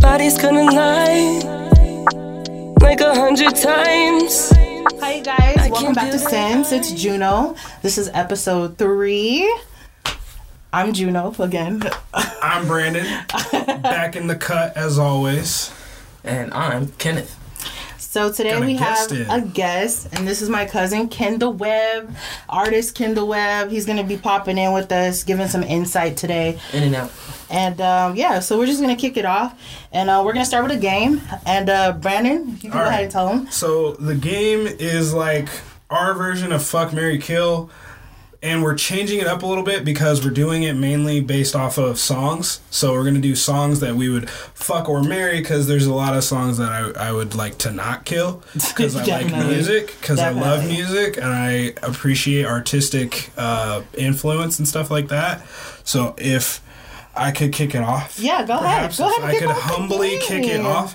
Bodies gonna lie like 100 times. Hi guys, welcome back to Sims. It's Juno. This is episode 3. I'm Juno again. I'm Brandon. Back in the cut as always. And I'm Kenneth. So today we have a guest, and this is my cousin Kendall Webb, artist Kendall Webb. He's going to be popping in with us, giving some insight today. In and out. And yeah, so we're just going to kick it off, and we're going to start with a game. And Brandon, you can go ahead and tell him. So the game is like our version of Fuck, Marry, Kill, and we're changing it up a little bit because we're doing it mainly based off of songs. So we're going to do songs that we would fuck or marry because there's a lot of songs that I would like to not kill because I like music, because I love music, and I appreciate artistic influence and stuff like that. So if I could kick it off. Yeah, go ahead. Go ahead and kick it off. I could humbly kick it off.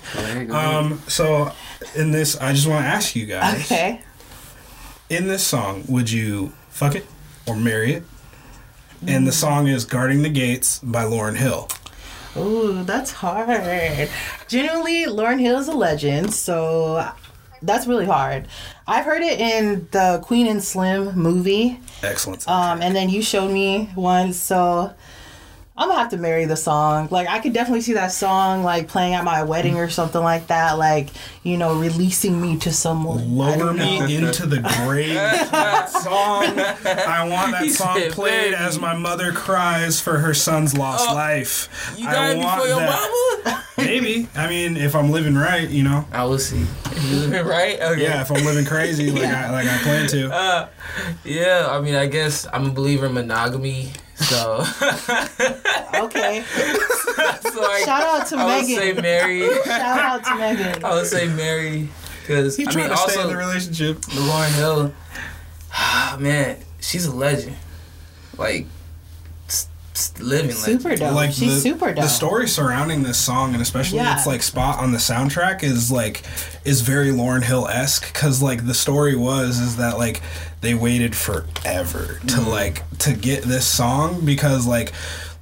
So in this, I just want to ask you guys. Okay. In this song, would you fuck it or marry it? And the song is Guarding the Gates by Lauryn Hill. Ooh, that's hard. Generally, Lauryn Hill is a legend, so that's really hard. I've heard it in the Queen and Slim movie. Excellent. And then you showed me one, so I'm gonna have to marry the song. Like, I could definitely see that song like playing at my wedding or something like that. Like, you know, releasing me to someone. Lower me into the grave. That song. I want that song played as my mother cries for her son's lost life. You died before your mama? Maybe. I mean, if I'm living right, you know. I will see. If you're living right? Okay. Yeah, if I'm living crazy, like I plan to. Yeah, I mean, I guess I'm a believer in monogamy. So okay. So Shout out to Megan. I would say marry because he tried to stay in the relationship. Lauryn Hill, man, she's a legend. Like living super dope. Like she's super dope. The story surrounding this song, and especially its like spot on the soundtrack, is very Lauryn Hill esque because like the story is that like they waited forever to get this song because like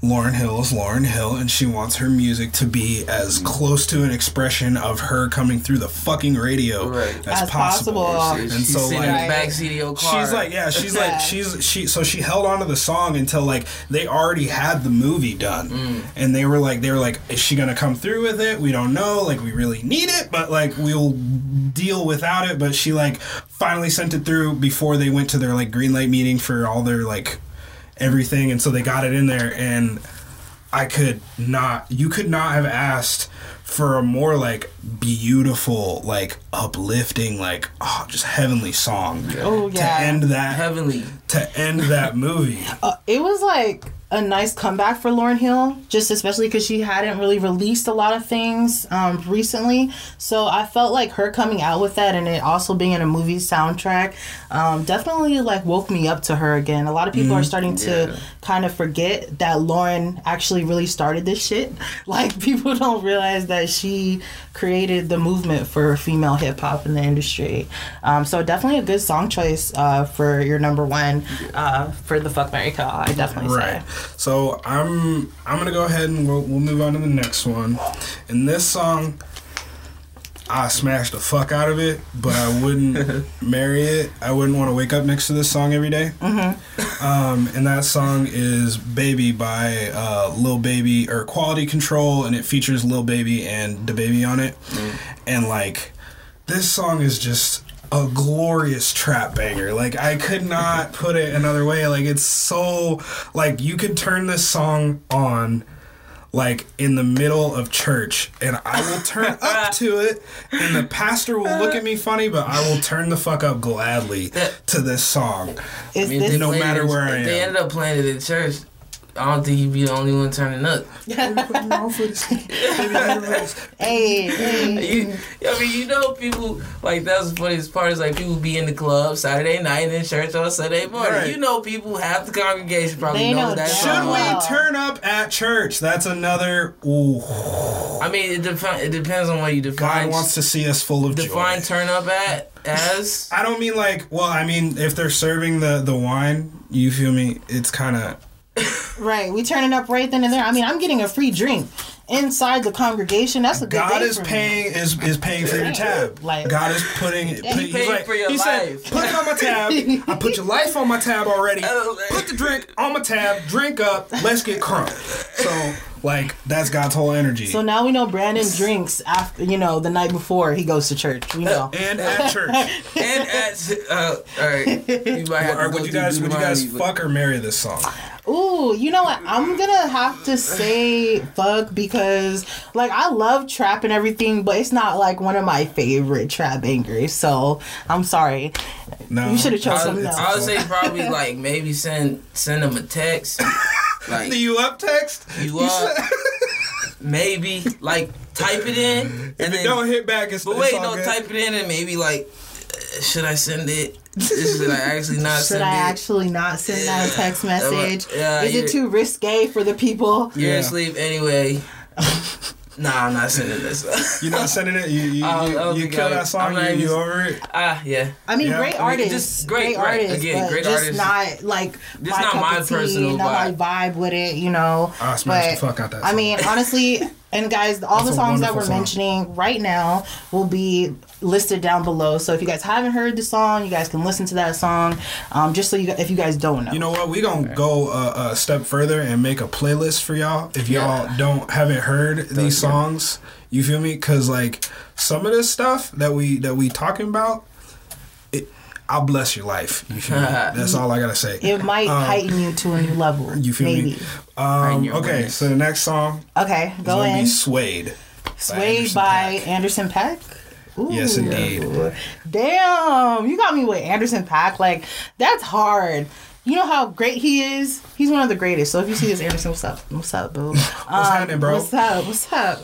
Lauryn Hill is Lauryn Hill and she wants her music to be as close to an expression of her coming through the fucking radio as possible. And she's so like in the backseat of your car. She held on to the song until like they already had the movie done and they were like is she gonna come through with it? We don't know, like we really need it, but like we'll deal without it. But she like finally sent it through before they went to their like green light meeting for all their like everything, and so they got it in there. And you could not have asked for a more like beautiful, like uplifting, like just heavenly song. Oh yeah, to end that movie. It was like a nice comeback for Lauryn Hill, just especially because she hadn't really released a lot of things recently. So I felt like her coming out with that and it also being in a movie soundtrack definitely like woke me up to her again. A lot of people are starting to kind of forget that Lauren actually really started this shit. Like people don't realize that she created the movement for female hip hop in the industry. So definitely a good song choice for your number one for the Fuck Marry Kill. I definitely say. So I'm gonna go ahead and we'll move on to the next one. And this song, I smashed the fuck out of it, but I wouldn't marry it. I wouldn't want to wake up next to this song every day. Mm-hmm. And that song is "Baby" by Lil Baby or Quality Control, and it features Lil Baby and DaBaby on it. And like, this song is just a glorious trap banger. Like I could not put it another way. Like it's so like you could turn this song on like in the middle of church and I will turn up to it and the pastor will look at me funny, but I will turn the fuck up gladly to this song. No matter where I am. They ended up playing it in church. I don't think he'd be the only one turning up. Hey. I mean, you know, people, like, that's the funniest part is, like, people be in the club Saturday night and in church on Sunday morning. Right. You know, people, half the congregation probably know that. Should we turn up at church? That's another, I mean, it depends on what you define. God wants to see us full of joy. Define turn up at as? I don't mean, like, well, I mean, if they're serving the wine, you feel me? It's kind of... Right. We turning up right then and there. I mean, I'm getting a free drink inside the congregation. That's a good God day is for paying me. Is paying for your tab. Like, God is putting he's paying like, for your life. Said, put it on my tab. I put your life on my tab already. Put the drink on my tab. Drink up. Let's get crunk. So like that's God's whole energy. So now we know Brandon drinks after, you know, the night before he goes to church. We know. And at church. And at all right. You might have to would you guys fuck or marry this song? Ooh, you know what? I'm gonna have to say fuck because like I love trap and everything, but it's not like one of my favorite trap bangers. So I'm sorry. No. You should have chose something else. I would say probably like maybe send him a text. Like, the you up text? You up? Maybe like type it in and if then don't hit back. It's but wait, no, good. Type it in and maybe like should I send it? Should I actually not send it? Should I actually not send that text message? Is it too risque for the people? You're asleep anyway. Nah, I'm not sending this. You're not sending it? You kill that song? You over it? Yeah. I mean, great artists. Great artists. Again, great artists. Just not, like, my cup of tea, not my vibe with it, you know. I smashed the fuck out that song. I mean, honestly, and guys, all the songs that we're mentioning right now will be listed down below. So if you guys haven't heard the song, you guys can listen to that song. Just so you, if you guys don't know, you know what, we gonna go a step further and make a playlist for y'all if y'all haven't heard these songs. You feel me? Because like some of this stuff that we talking about, I'll bless your life. You feel me? That's all I gotta say. It might heighten you to a new level. You feel me? Okay, so the next song. Okay, go in. Be Swayed. Swayed by Anderson Paak. Ooh, yes, indeed. Damn, you got me with Anderson Paak. Like, that's hard. You know how great he is? He's one of the greatest. So if you see this, Anderson, what's up? What's up, boo? What's happening, bro? What's up? What's up?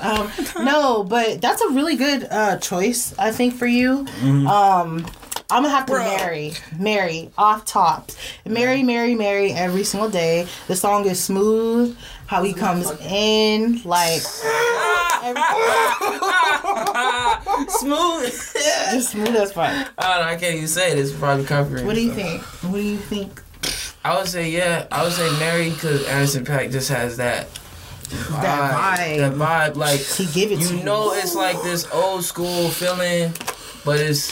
No, but that's a really good choice, I think, for you. Mm-hmm. I'm gonna have to marry off tops. Marry every single day. The song is smooth. How he comes in, like smooth, just smooth as fuck. I can't even say it. It's probably comforting. What do you think? What do you think? I would say marry because Anderson Paak just has that. That vibe, like he give it to you. You know, it's like this old school feeling, but it's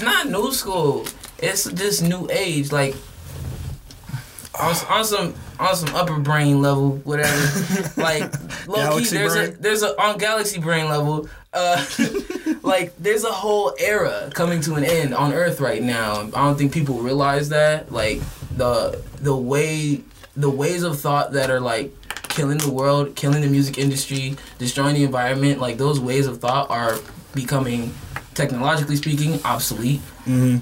not new school. It's just new age, like on some upper brain level, whatever. Like low key, there's a on galaxy brain level. Like there's a whole era coming to an end on Earth right now. I don't think people realize that. Like the ways of thought that are like killing the world, killing the music industry, destroying the environment. Like those ways of thought are becoming, technologically speaking, obsolete. Mm-hmm.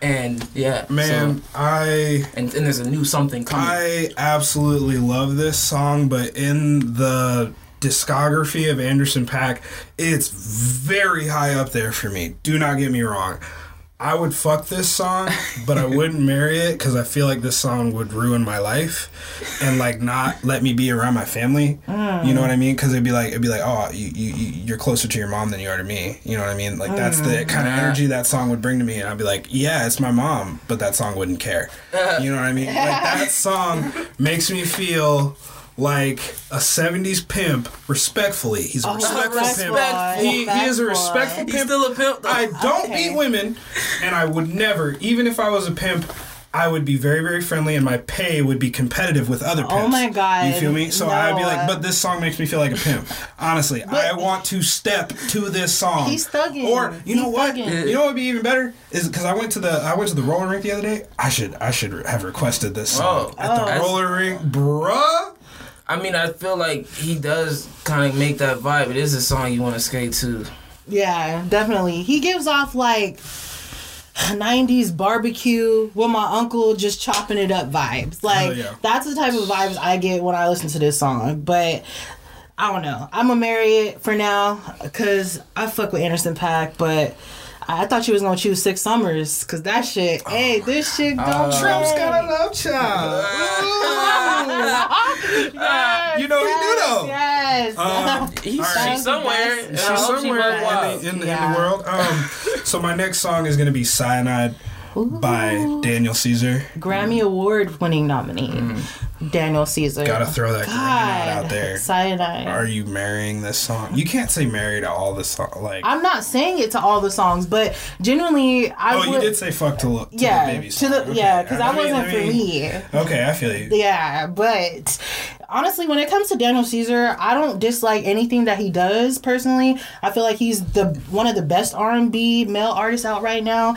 And and there's a new something coming. I absolutely love this song, but in the discography of Anderson Paak, it's very high up there for me. Do not get me wrong. I would fuck this song, but I wouldn't marry it because I feel like this song would ruin my life and like not let me be around my family. Mm. You know what I mean? Because it'd be like, oh, you're closer to your mom than you are to me. You know what I mean? Like that's the kind of energy that song would bring to me, and I'd be like, yeah, it's my mom, but that song wouldn't care. You know what I mean? Like that song makes me feel like a 70s pimp, respectfully. He's a respectful pimp. He is a respectful pimp. He's still a pimp. I don't beat women, and I would never, even if I was a pimp, I would be very, very friendly, and my pay would be competitive with other pimps. Oh, my God. You feel me? So I'd be like, but this song makes me feel like a pimp. Honestly, I want to step to this song. He's thugging. Or, you know what would be even better? Is because I went to the roller rink the other day. I should have requested this song. At the roller rink, bruh. I mean, I feel like he does kind of make that vibe. It is a song you want to skate to. Yeah, definitely. He gives off like 90s barbecue with my uncle just chopping it up vibes. Like, that's the type of vibes I get when I listen to this song. But I don't know. I'm going to marry it for now because I fuck with Anderson Paak, but I thought you was gonna choose 6 Summers, cause that shit. Hey, this shit don't. Trump's got a love child. Yes, you know he do though. Yes. She's somewhere. She's somewhere in the world. So my next song is gonna be Cyanide by Daniel Caesar. Grammy Award winning nominee. Daniel Caesar. Gotta throw that Grammy out there. Cyanide. Are you marrying this song? You can't say marry to all the songs. Like, I'm not saying it to all the songs, but genuinely, I would... you did say fuck to look. Yeah, the baby song. Okay. Yeah, because that wasn't for me. Okay, I feel you. Yeah, but... honestly, when it comes to Daniel Caesar, I don't dislike anything that he does, personally. I feel like he's one of the best R&B male artists out right now.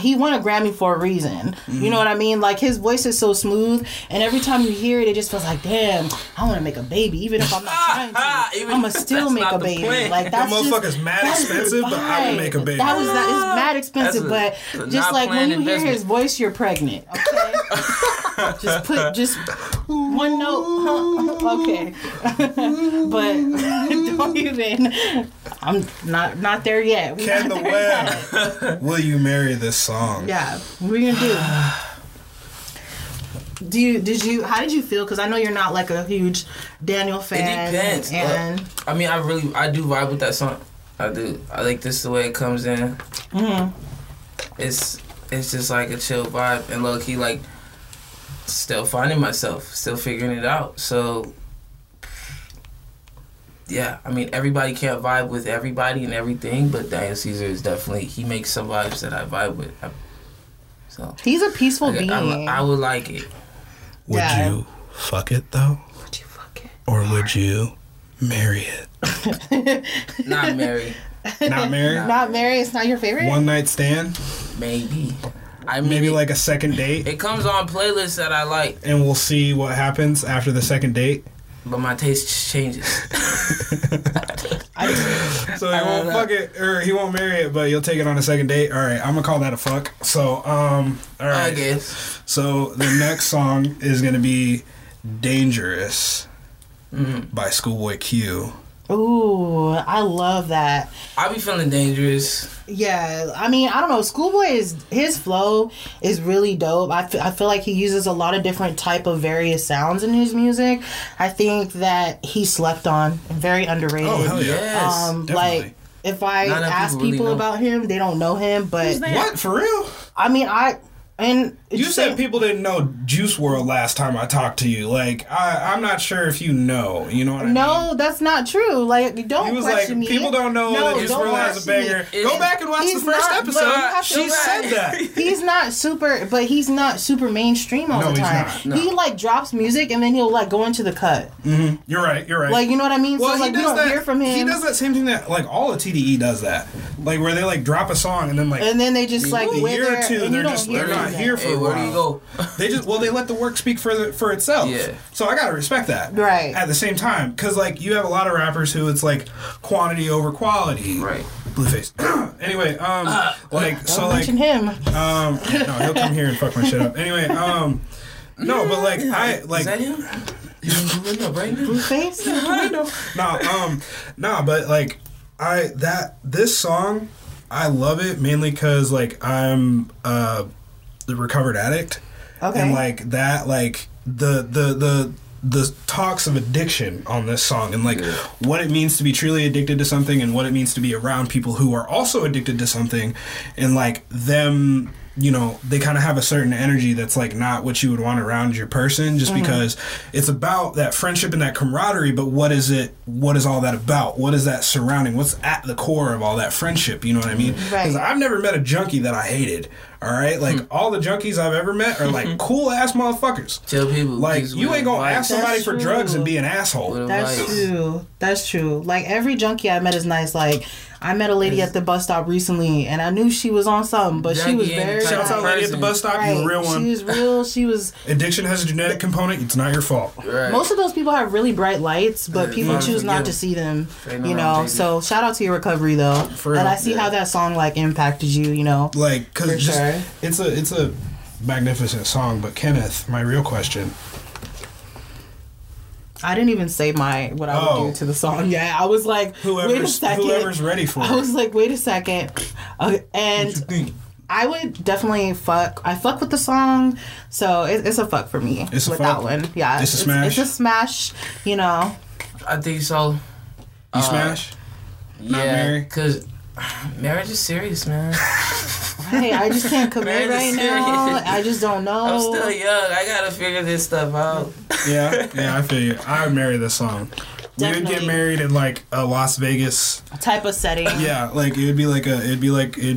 He won a Grammy for a reason. You know what I mean? Like, his voice is so smooth, and every time you hear it, it just feels like, damn, I want to make a baby. Even if I'm not trying to, I'm going to still make a baby. Like, that's that motherfucker's mad expensive, but I will make a baby. It's mad expensive, but just like when you hear his voice, you're pregnant. Okay? just one note. Okay. But don't even. I'm not there yet. Kendall Webb, will you marry this song? Yeah. What are you gonna do? How did you feel? Because I know you're not like a huge Daniel fan. It depends. And look, I mean, I do vibe with that song. I do. I like this the way it comes in. It's just like a chill vibe, and low key like still finding myself, still figuring it out. So yeah, I mean, everybody can't vibe with everybody and everything, but Daniel Caesar is definitely, he makes some vibes that I vibe with. So he's a peaceful being. I would like it. Would you fuck it though? Would you fuck it? Or would you marry it? Not marry. Not marry? Not marry, it's not your favorite? One night stand? Maybe. I mean, maybe like a second date. It comes on playlists that I like. And we'll see what happens after the second date. But my taste changes. So he won't fuck it, or he won't marry it, but you'll take it on a second date. All right, I'm going to call that a fuck. So, all right. I guess. So the next song is going to be Dangerous by Schoolboy Q. Ooh, I love that. I be feeling dangerous. Yeah, I mean, I don't know. Schoolboy his flow is really dope. I feel like he uses a lot of different type of various sounds in his music. I think that he slept on, very underrated. Oh hell yeah! Definitely. Like, if I ask people really about him, they don't know him. But what, for real? I mean, And you said people didn't know Juice WRLD last time I talked to you. Like, I'm not sure if you know. You know what I mean? No, that's not true. Like, don't question me. He was like, people don't know that Juice WRLD has a banger. Go back and watch the first episode. She said that. He's not super mainstream all the time. He's not, no. He, like, drops music and then he'll, like, go into the cut. Mm-hmm. You're right. Like, you know what I mean? Well, so, like, we don't hear from him. He does that same thing that, like, all of TDE does that. Like, where they, like, drop a song and then, like... and then they just, like, a year or two, they're not here for a while. Where do you go? They just they let the work speak for itself. Yeah. So I gotta respect that. Right. At the same time, because like you have a lot of rappers who it's like quantity over quality. Right. Blueface. Anyway, like so like him. No, he'll come here and fuck my shit up. Anyway, no, but like I like. Is that him? Blueface. No, but like this song, I love it mainly because like I'm the recovered addict, and like that, like the talks of addiction on this song, and like what it means to be truly addicted to something, and what it means to be around people who are also addicted to something, and like them, you know, they kind of have a certain energy that's like not what you would want around your person, just because it's about that friendship and that camaraderie. But what is it? What is all that about? What is that surrounding? What's at the core of all that friendship? You know what I mean? Because I've never met a junkie that I hated. All right, like all the junkies I've ever met are like cool ass motherfuckers. Tell people, like you ain't gonna ask somebody for drugs and be an asshole. That's true. Like every junkie I met is nice. Like I met a lady at the bus stop recently, and I knew she was on something, but she was very. Shout out lady at the bus stop. You're a real one. She was real. She was. Addiction has a genetic component. It's not your fault. Right. Most of those people have really bright lights, but people choose not to see them. You know. So shout out to your recovery though, and I see how that song like impacted you. You know, like because just. It's a magnificent song, but Kenneth, my real question. I didn't even say what I would do to the song. Yeah, I was like, whoever's ready for it. I was like, wait a second. And I would definitely fuck. I fuck with the song, so it's a fuck for me. It's with that one. Yeah, it's a smash. It's a smash. You know. I think so. You smash? Not married? Because marriage is serious, man. Right, I just can't commit right now. I just don't know. I'm still young. I gotta figure this stuff out. Yeah, I feel you. I would marry this song. Definitely. We would get married in like a Las Vegas type of setting. Yeah, like it would be like it'd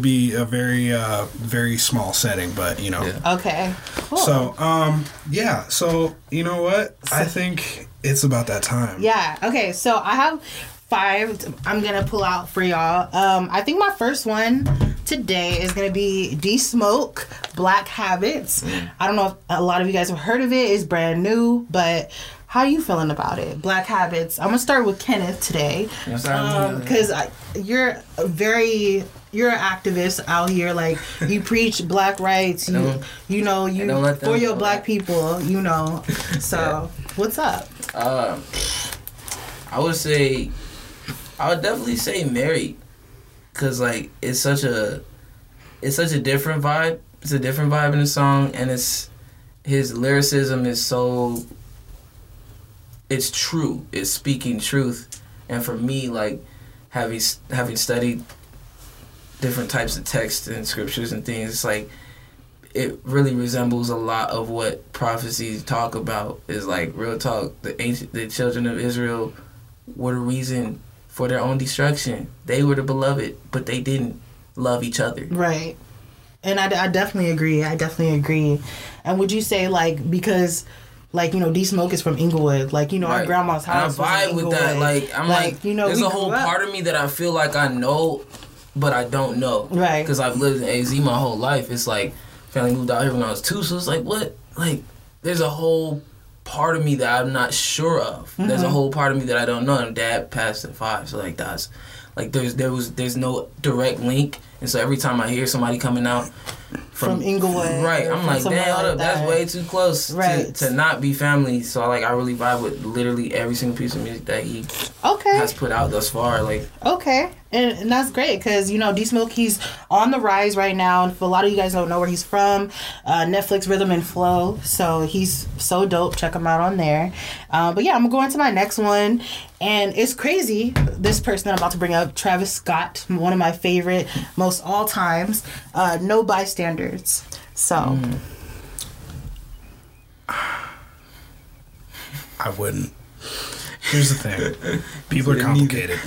be a very very small setting, but you know. Yeah. Okay. Cool. So yeah. So you know what? I think it's about that time. Yeah. Okay. So I have 5 I'm gonna pull out for y'all. I think my first one today is gonna be D Smoke, Black Habits. I don't know if a lot of you guys have heard of it. It's brand new, but. How you feeling about it? Black Habits. I'm gonna start with Kenneth today, because you're an activist out here. Like you preach black rights. You for your black people. You know. So what's up? I would definitely say married, cause like it's such a different vibe. It's a different vibe in the song, and his lyricism is so. It's true. It's speaking truth. And for me, like, having studied different types of texts and scriptures and things, it's like, it really resembles a lot of what prophecies talk about. It's like, real talk, the children of Israel were the reason for their own destruction. They were the beloved, but they didn't love each other. Right. And I definitely agree. And would you say, like, because... Like, you know, D Smoke is from Inglewood. Like, you know, right. Our grandma's house. And I vibe with that. Like, I'm like you know, there's a whole part of me that I feel like I know, but I don't know. Right. Because I've lived in AZ my whole life. It's like, family moved out here when I was 2, so it's like, what? Like, there's a whole part of me that I'm not sure of. Mm-hmm. There's a whole part of me that I don't know. And Dad passed at 5, so like, that's, like, there's no direct link. And so every time I hear somebody coming out, from Inglewood. Right. I'm like, damn, hold up, that's way too close to not be family. So, like, I really vibe with literally every single piece of music that he has put out thus far. Like, okay. And that's great because, you know, D Smoke, he's on the rise right now. And for a lot of you guys don't know where he's from, Netflix Rhythm and Flow. So he's so dope. Check him out on there. But yeah, I'm going to go into my next one. And it's crazy. This person I'm about to bring up, Travis Scott, one of my favorite, most all times, No Bystanders. So. I wouldn't. Here's the thing. People are complicated.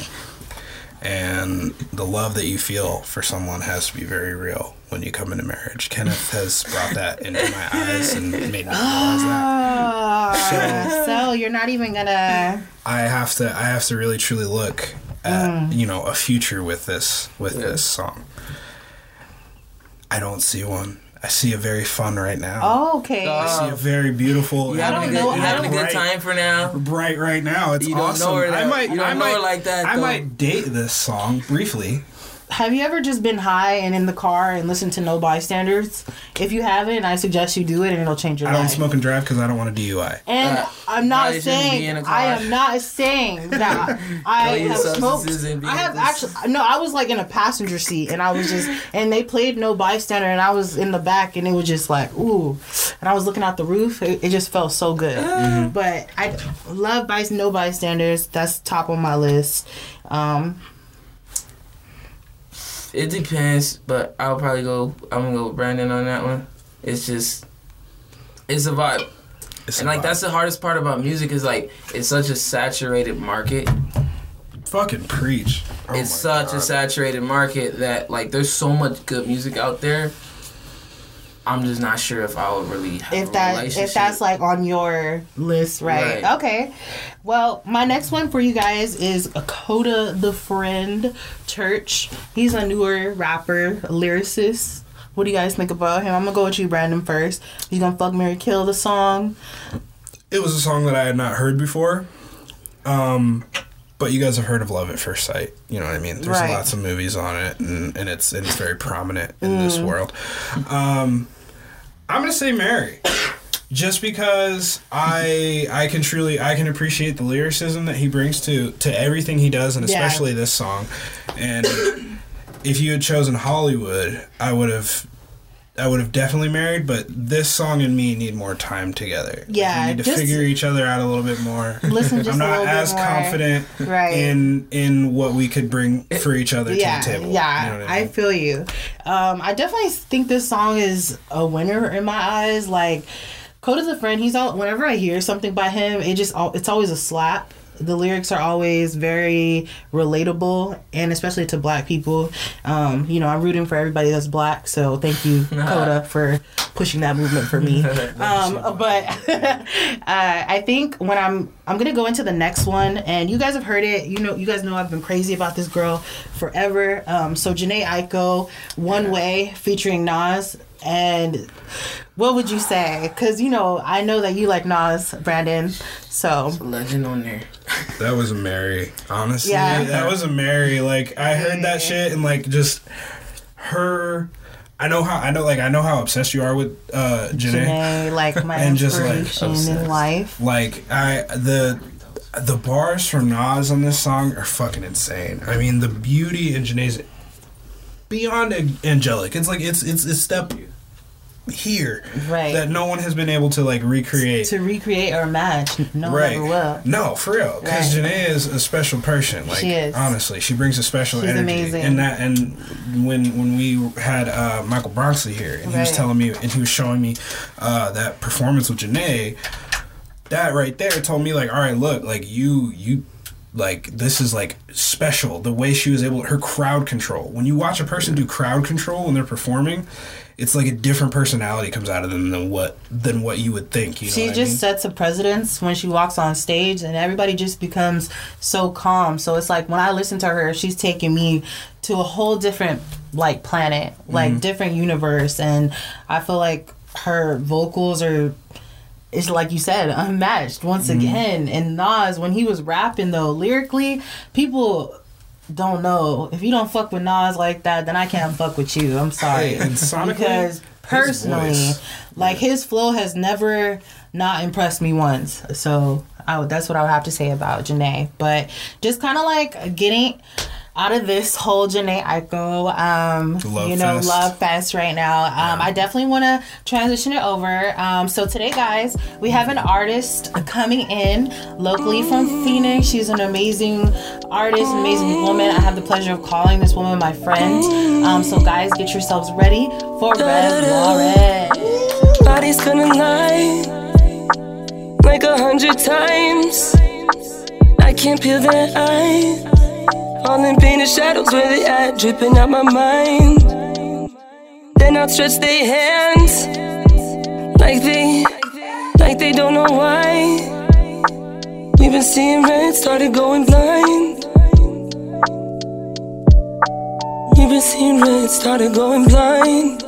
And the love that you feel for someone has to be very real when you come into marriage. Kenneth has brought that into my eyes and made me realize that. So you're not even gonna. I have to really truly look at a future with this song. I don't see one. I see a very fun right now. Oh, okay. I see a very beautiful. You're having a good time for now. Right now, it's awesome. Know her I might date this song briefly. Have you ever just been high and in the car and listened to No Bystanders? If you haven't, I suggest you do it and it'll change your life. I don't smoke and drive because I don't want a DUI. And I am not saying that I have smoked. I was like in a passenger seat and I was just, and they played No Bystander and I was in the back and it was just like, ooh. And I was looking out the roof. It just felt so good. Mm-hmm. But I love No Bystanders. That's top on my list. It depends, but I'm gonna go with Brandon on that one. It's just, it's a vibe. That's the hardest part about music is like, it's such a saturated market. Fucking preach. Oh it's such God. A saturated market that like, there's so much good music out there. I'm just not sure if I would really have a relationship. If that's like on your list, right? Okay. Well, my next one for you guys is Akota the Friend Church. He's a newer rapper, a lyricist. What do you guys think about him? I'm going to go with you, Brandon, first. You going to fuck, marry, kill the song? It was a song that I had not heard before. But you guys have heard of Love at First Sight. You know what I mean? There's lots of movies on it, and it's very prominent in this world. I'm going to say marry. Just because I can appreciate the lyricism that he brings to everything he does, and especially this song. And if you had chosen Hollywood, I would have I would have definitely married, but this song and me need more time together. Yeah, we need to figure each other out a little bit more. Listen, just I'm not as confident in what we could bring for each other to the table. Yeah, you know what I mean? I feel you. I definitely think this song is a winner in my eyes. Like, Akota the Friend, he's all. Whenever I hear something by him, it's always a slap. The lyrics are always very relatable, and especially to black people. You know, I'm rooting for everybody that's black, so thank you, Akota, for pushing that movement for me. But I think when I'm going to go into the next one, and you guys have heard it. You guys know I've been crazy about this girl forever. So Jhené Aiko, One Way, featuring Nas. And what would you say? Because, you know, I know that you like Nas, Brandon, so... It's a legend on there. That was a Mary, honestly. Yeah. That was a Mary. Like, I heard that shit and, like, just her... I know how obsessed you are with Jhené. Like, my and inspiration just, like, in life. Like, the bars from Nas on this song are fucking insane. I mean, the beauty in Jhené's beyond angelic. It's like it's a step here that no one has been able to like recreate or match. No one ever will. No, for real. Because Jhené is a special person. Like, she is. Honestly, she brings a special energy. Amazing. And that, and when we had Michael Broxley here, and he was telling me, and he was showing me that performance with Jhené, that right there told me, like, all right, look, like you. Like, this is, like, special. The way she was able... Her crowd control. When you watch a person do crowd control when they're performing, it's like a different personality comes out of them than what you would think. You know, she just sets a precedence when she walks on stage, and everybody just becomes so calm. So it's like, when I listen to her, she's taking me to a whole different, like, planet. Like, different universe. And I feel like her vocals are... It's like you said, unmatched once again. And Nas, when he was rapping, though, lyrically, people don't know. If you don't fuck with Nas like that, then I can't fuck with you. I'm sorry. And sonically, because personally, his flow has never not impressed me once. So that's what I would have to say about Jhené. But just kind of like getting... out of this whole Jhené Aiko, love fest right now. I definitely want to transition it over. So today, guys, we have an artist coming in locally from Phoenix. She's an amazing artist, amazing woman. I have the pleasure of calling this woman my friend. So guys, get yourselves ready for Res Lauren. Body's feeling light, like 100 times. I can't peel their eyes. All in painted shadows, where they at, dripping out my mind. Then I'll stretch their hands, like they don't know why. We've been seeing red, started going blind. We've been seeing red, started going blind.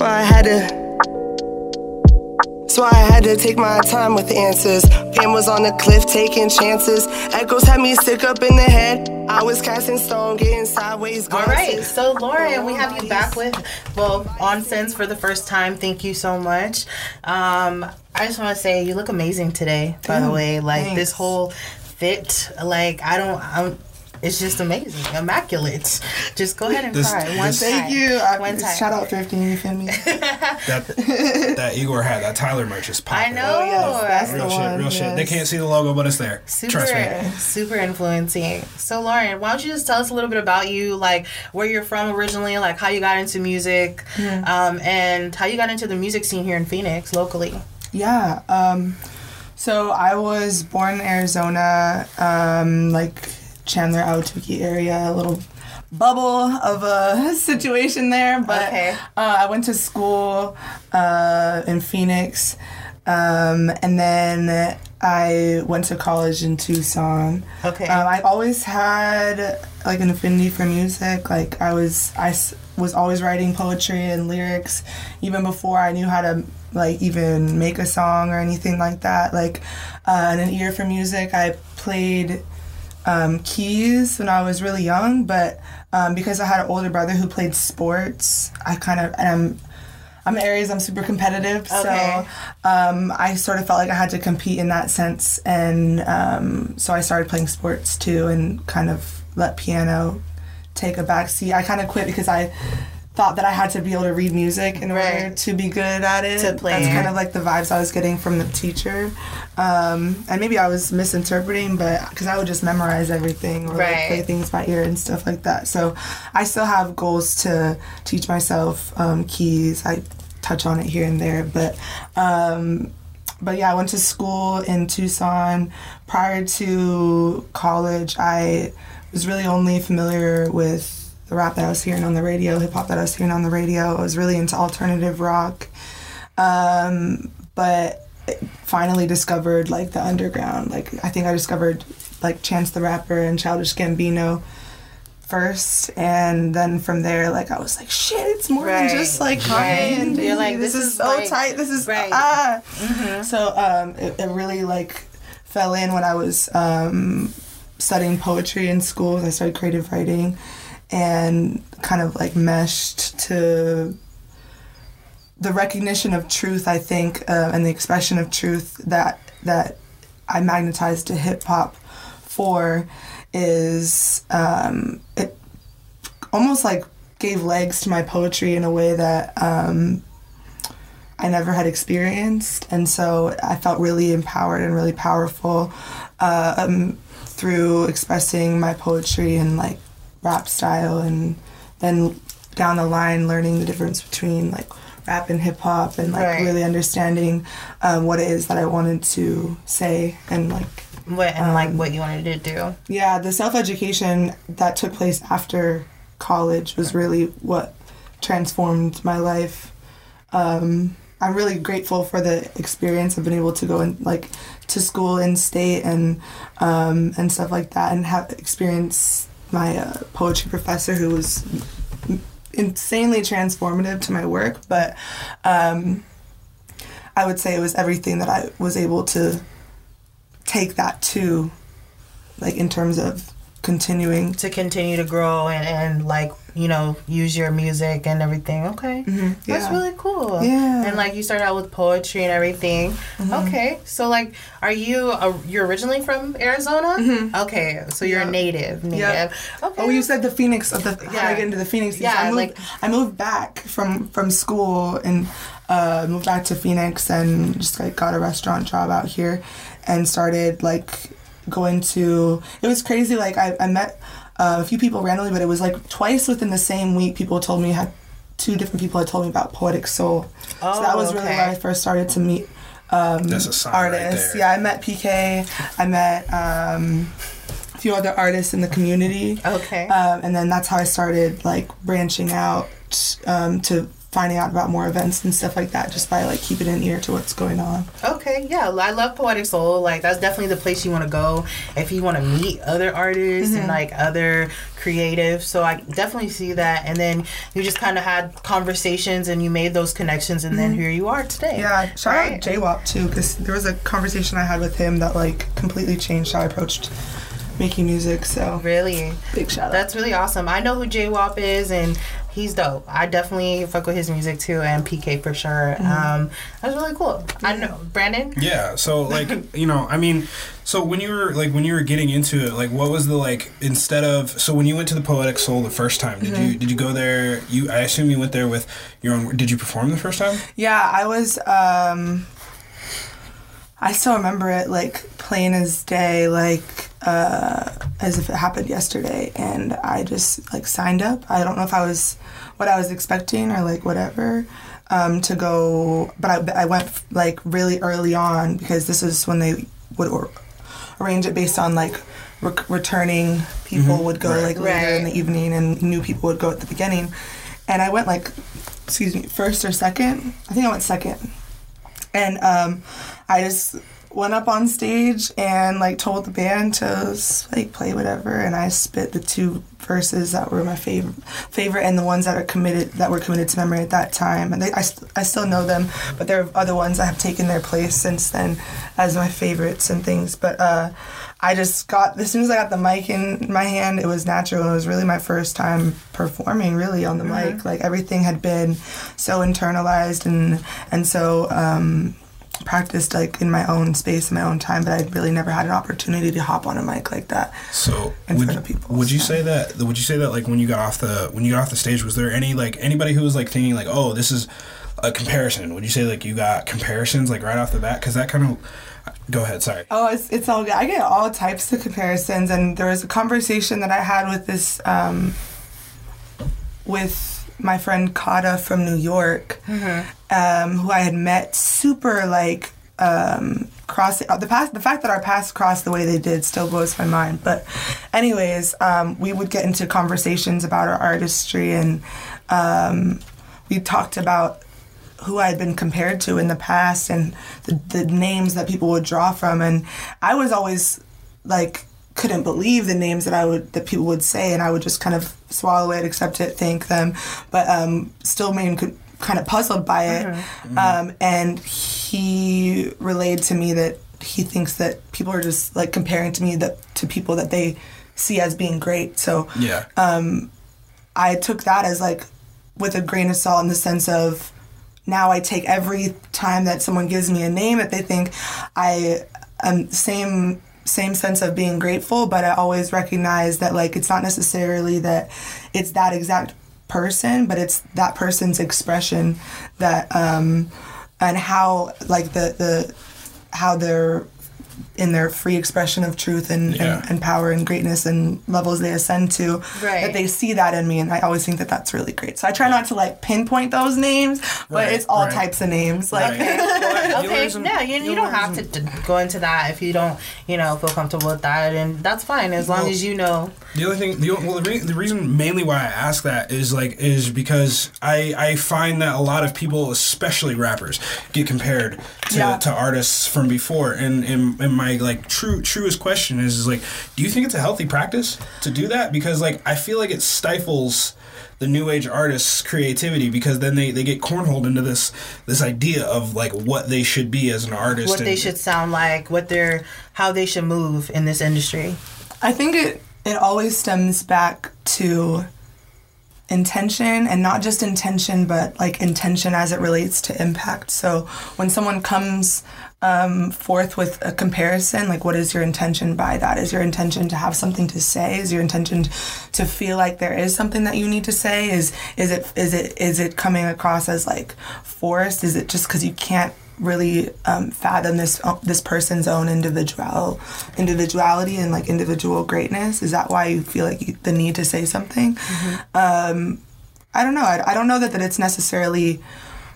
So I had to take my time with the answers. Pain was on the cliff, taking chances. Echoes had me sick up in the head. I was casting stone, getting sideways glasses. All right, so Lauren, we have you back on Sense for the first time. Thank you so much. I just want to say you look amazing today, by the way. Like, thanks. This whole fit, like, it's just amazing, immaculate. Just go ahead and cry. Thank you. Shout out Drifting, you feel me? that Igor hat, that Tyler merch is popping. I know. Yes, that's real shit, real shit. They can't see the logo, but it's there. Super, trust me. Super influencing. So, Lauren, why don't you just tell us a little bit about you, like where you're from originally, like how you got into music, and how you got into the music scene here in Phoenix locally. Yeah. So I was born in Arizona, Chandler, Ahwatukee area, a little bubble of a situation there. But I went to school in Phoenix, and then I went to college in Tucson. I always had like an affinity for music. Like I was always writing poetry and lyrics, even before I knew how to like even make a song or anything like that. Like in an ear for music, I played keys when I was really young, but because I had an older brother who played sports, I'm Aries, I'm super competitive, so I sort of felt like I had to compete in that sense, and so I started playing sports too, and kind of let piano take a backseat. I kind of quit because I thought that I had to be able to read music in order to be good at it. To play. That's kind of like the vibes I was getting from the teacher. And maybe I was misinterpreting, but because I would just memorize everything or like, play things by ear and stuff like that. So I still have goals to teach myself keys. I touch on it here and there, but yeah, I went to school in Tucson. Prior to college, I was really only familiar with the rap that I was hearing on the radio, hip-hop that I was hearing on the radio. I was really into alternative rock, but finally discovered, like, the underground. Like, I think I discovered, like, Chance the Rapper and Childish Gambino first, and then from there, like, I was like, shit, it's more than just, like, Kanye and Jay-Z. You're like, this is so like, tight. This is, So it really, like, fell in when I was studying poetry in school. I started creative writing. And kind of like meshed to the recognition of truth, I think, and the expression of truth that I magnetized to hip hop for is it almost like gave legs to my poetry in a way that I never had experienced, and so I felt really empowered and really powerful through expressing my poetry and like rap style, and then down the line learning the difference between like rap and hip hop, and like really understanding what it is that I wanted to say and like what you wanted to do. Yeah, the self-education that took place after college was really what transformed my life. I'm really grateful for the experience of being able to go and like to school in state and stuff like that, and have experience. My poetry professor, who was insanely transformative to my work, but I would say it was everything that I was able to take that to, like in terms of continuing. To continue to grow and like, you know, use your music and everything. Okay. Mm-hmm. Yeah. That's really cool. Yeah. And like you started out with poetry and everything. Mm-hmm. Okay. So like, are you, you're originally from Arizona? Mm-hmm. Okay. So you're a native. Yep. Okay. Oh, you said the Phoenix. How I get into the Phoenix. Yeah. I moved back from school and moved back to Phoenix and just like got a restaurant job out here and started like going to, it was crazy. Like I met a few people randomly, but it was like twice within the same week people told me, two different people had told me about Poetic Soul. Oh, so that was really where I first started to meet artists. Right, yeah, I met PK, I met a few other artists in the community. Okay. And then that's how I started like branching out to finding out about more events and stuff like that, just by like keeping an ear to what's going on. Okay, yeah, I love Poetic Soul. Like that's definitely the place you want to go if you want to meet other artists and like other creatives. So I definitely see that. And then you just kind of had conversations and you made those connections, and then here you are today. Yeah, shout out J-Wop too, because there was a conversation I had with him that like completely changed how I approached making music. So really big shout out. That's really awesome. I know who J-Wop is, and he's dope. I definitely fuck with his music too, and PK for sure. That's really cool. I know Brandon. Yeah. So like, you know, I mean, so when you were getting into it, like, what was the like instead of so when you went to the Poetic Soul the first time, did you go there? I assume you went there with your own. Did you perform the first time? Yeah, I was. I still remember it like plain as day, like as if it happened yesterday, and I just like signed up. I don't know if I was what I was expecting or like whatever to go, but I went like really early on, because this is when they would arrange it based on like returning people would go like later in the evening, and new people would go at the beginning. And I went like, first or second. I think I went second. And I just went up on stage and like told the band to like play whatever, and I spit the two verses that were my favorite and the ones that were committed to memory at that time. And I still know them, but there are other ones that have taken their place since then as my favorites and things. But I just got, as soon as I got the mic in my hand, it was natural. It was really my first time performing really on the mic. Like everything had been so internalized and so practiced like in my own space, in my own time, but I really never had an opportunity to hop on a mic like that. So in front of people. Would you say that like when you got off the stage, was there any like anybody who was like thinking like, oh, this is a comparison? Would you say like you got comparisons like right off the bat? Because that kind of... Go ahead, sorry. Oh, it's all good. I get all types of comparisons, and there was a conversation that I had with this, with my friend Kata from New York, who I had met super, like, the fact that our paths crossed the way they did still blows my mind. But anyways, we would get into conversations about our artistry, and we talked about who I had been compared to in the past and the names that people would draw from. And I was always like, couldn't believe the names that people would say, and I would just kind of swallow it, accept it, thank them, but still kind of puzzled by it. Mm-hmm. And he relayed to me that he thinks that people are just like comparing to me to people that they see as being great. So yeah. I took that as like with a grain of salt in the sense of, now I take every time that someone gives me a name that they think, I same sense of being grateful, but I always recognize that like it's not necessarily that it's that exact person, but it's that person's expression that and how like how they're in their free expression of truth and power and greatness and levels they ascend to, right. That they see that in me, and I always think that that's really great. So I try not to like pinpoint those names, but it's all types of names. Like, you don't have to go into that if you don't, feel comfortable with that, and that's fine as long as you know. The other thing, the reason mainly why I ask that is because I find that a lot of people, especially rappers, get compared to artists from before, and my like truest question is like, do you think it's a healthy practice to do that? Because like I feel like it stifles the new age artists' creativity, because then they get cornholed into this idea of like what they should be as an artist, what they should sound like, how they should move in this industry. I think it always stems back to intention, and not just intention, but like intention as it relates to impact. So when someone comes forth with a comparison, like what is your intention by that? Is your intention to have something to say? Is your intention to feel like there is something that you need to say? Is it coming across as like forced? Is it just because you can't really fathom this person's own individuality and like individual greatness? Is that why you feel like the need to say something? Mm-hmm. I don't know. I don't know that it's necessarily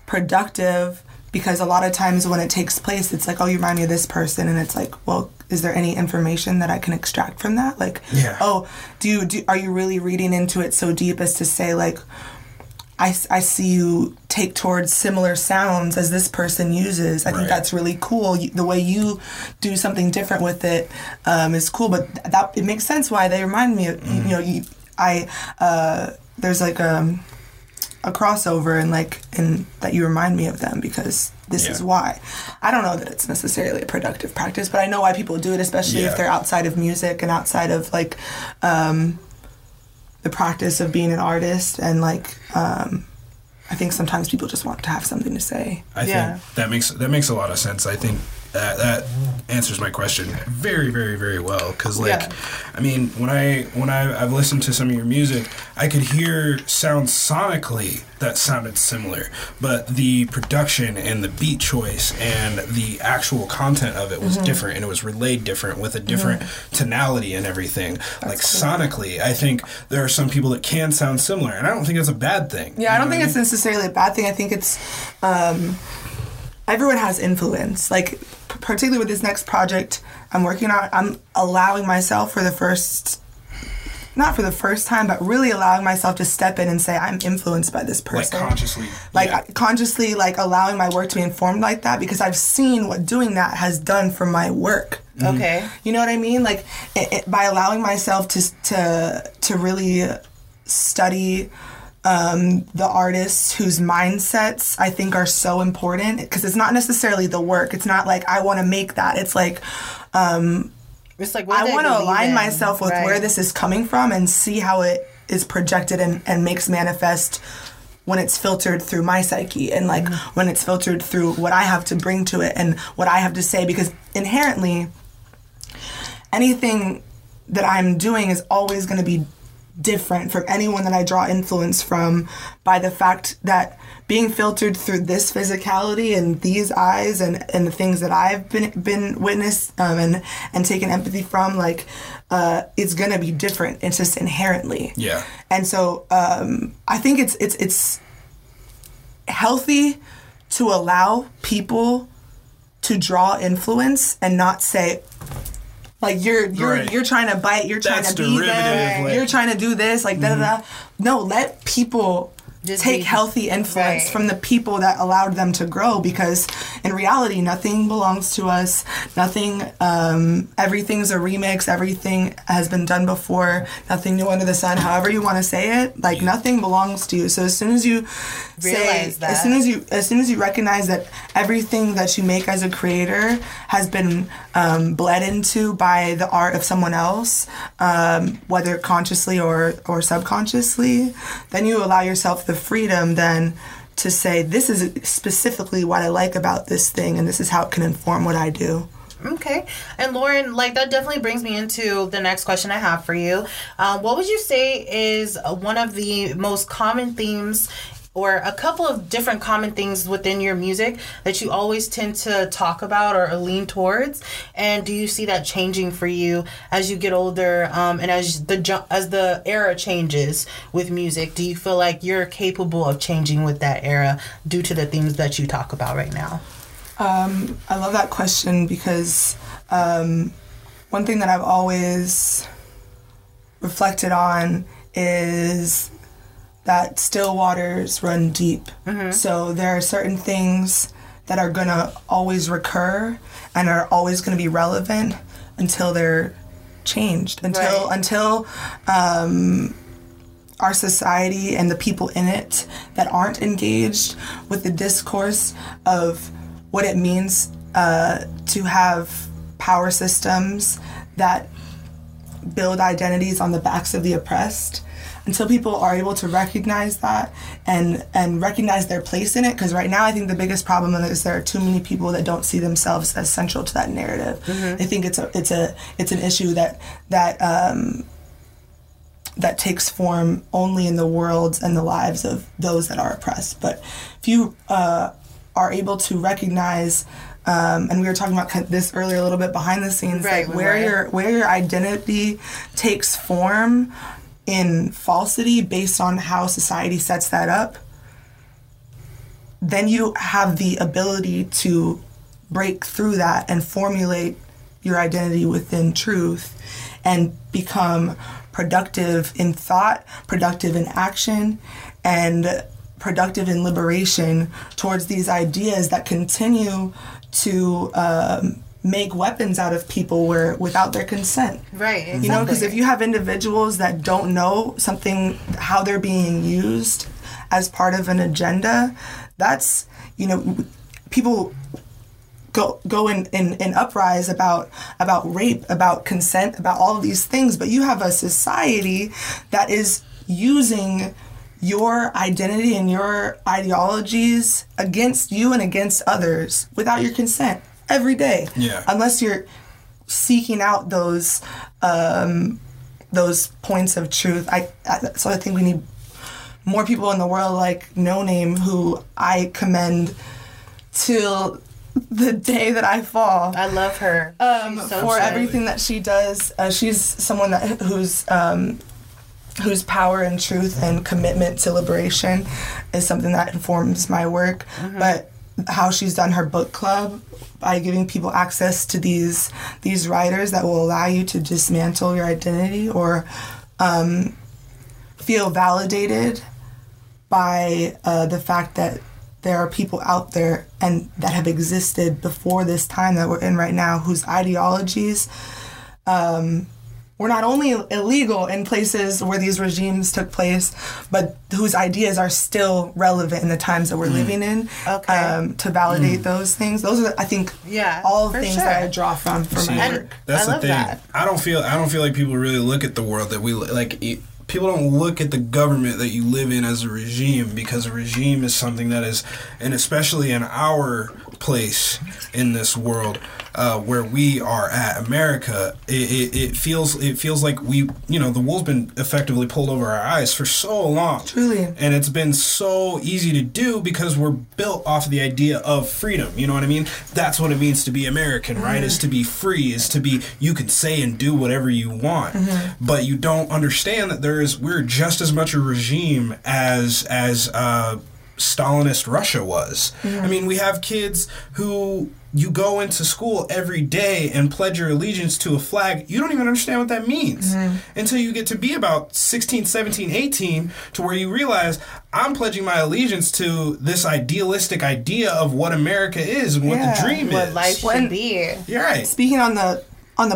productive, because a lot of times when it takes place, it's like, oh, you remind me of this person, and it's like, well, is there any information that I can extract from that? Like, oh, are you really reading into it so deep as to say like, I see you take towards similar sounds as this person uses. I think that's really cool. The way you do something different with it is cool, but it makes sense why they remind me of, there's like a crossover and that you remind me of them because this is why. I don't know that it's necessarily a productive practice, but I know why people do it, especially if they're outside of music and outside of like... the practice of being an artist, and like I think sometimes people just want to have something to say. I think that makes a lot of sense. I think that answers my question very, very, very well, because like I mean, when I've listened to some of your music, I could hear sounds sonically that sounded similar, but the production and the beat choice and the actual content of it was different, and it was relayed different with a different tonality and everything. Sonically, I think there are some people that can sound similar, and I don't think that's a bad thing. Yeah, I don't think it's necessarily a bad thing. I think it's everyone has influence. Like, particularly with this next project I'm working on, I'm allowing myself not for the first time, but really allowing myself to step in and say, I'm influenced by this person. Like, consciously. Consciously, like, allowing my work to be informed like that, because I've seen what doing that has done for my work. Mm-hmm. Okay. You know what I mean? Like, by allowing myself to really study the artists whose mindsets I think are so important, because it's not necessarily the work. It's not like, I want to make that. It's like... it's like, I want to align myself with where this is coming from and see how it is projected and makes manifest when it's filtered through my psyche and like when it's filtered through what I have to bring to it and what I have to say, because inherently anything that I'm doing is always going to be different from anyone that I draw influence from, by the fact that being filtered through this physicality and these eyes and the things that I've been witnessed and taken empathy from, like, it's gonna be different. It's just inherently. Yeah. And so I think it's healthy to allow people to draw influence and not say, like, you're trying to bite, you're trying to be there, like, you're trying to do this, like, da-da-da. No, let people just take healthy influence from the people that allowed them to grow, because in reality, nothing belongs to us, nothing, everything's a remix, everything has been done before, nothing new under the sun, however you want to say it, like, nothing belongs to you. So as soon as you realize that, as soon as you recognize that everything that you make as a creator has been bled into by the art of someone else, whether consciously or subconsciously, then you allow yourself the freedom then to say, this is specifically what I like about this thing, and this is how it can inform what I do. Okay. And Lauren, like, that definitely brings me into the next question I have for you. What would you say is one of the most common themes, or a couple of different common things within your music that you always tend to talk about or lean towards? And do you see that changing for you as you get older, and as the era changes with music? Do you feel like you're capable of changing with that era due to the themes that you talk about right now? I love that question, because one thing that I've always reflected on is that still waters run deep. Mm-hmm. So there are certain things that are gonna always recur and are always gonna be relevant until they're changed, until our society and the people in it that aren't engaged with the discourse of what it means to have power systems that build identities on the backs of the oppressed. Until people are able to recognize that and recognize their place in it, because right now I think the biggest problem is there are too many people that don't see themselves as central to that narrative. Mm-hmm. They think it's an issue that takes form only in the worlds and the lives of those that are oppressed. But if you are able to recognize, and we were talking about this earlier a little bit behind the scenes, like where your identity takes form in falsity based on how society sets that up, then you have the ability to break through that and formulate your identity within truth and become productive in thought, productive in action, and productive in liberation towards these ideas that continue to make weapons out of people without their consent. Right, exactly. You know, because if you have individuals that don't know how they're being used as part of an agenda, that's, you know, people go in uprise about rape, about consent, about all of these things, but you have a society that is using your identity and your ideologies against you and against others without your consent. Every day, unless you're seeking out those points of truth. So I think we need more people in the world like No Name, who I commend till the day that I fall. I love her for everything that she does. She's someone whose power and truth and commitment to liberation is something that informs my work, but how she's done her book club by giving people access to these writers that will allow you to dismantle your identity or feel validated by the fact that there are people out there and that have existed before this time that we're in right now, whose ideologies were not only illegal in places where these regimes took place, but whose ideas are still relevant in the times that we're living in, to validate those things. Those are, I think, all things that I draw from my work. That's the thing. I don't feel like people really look at the world that we like. people don't look at the government that you live in as a regime, because a regime is something that is, and especially in our place in this world, where we are at, America, it feels like we, you know, the wool's been effectively pulled over our eyes for so long. Truly. And it's been so easy to do because we're built off the idea of freedom. You know what I mean? That's what it means to be American, right? Is to be free, is to be, you can say and do whatever you want. Mm-hmm. But you don't understand that we're just as much a regime as Stalinist Russia was. Mm-hmm. I mean, we have kids who... You go into school every day and pledge your allegiance to a flag. You don't even understand what that means until you get to be about 16, 17, 18, to where you realize, I'm pledging my allegiance to this idealistic idea of what America is and what the dream is. What life should be. You're right. Speaking on the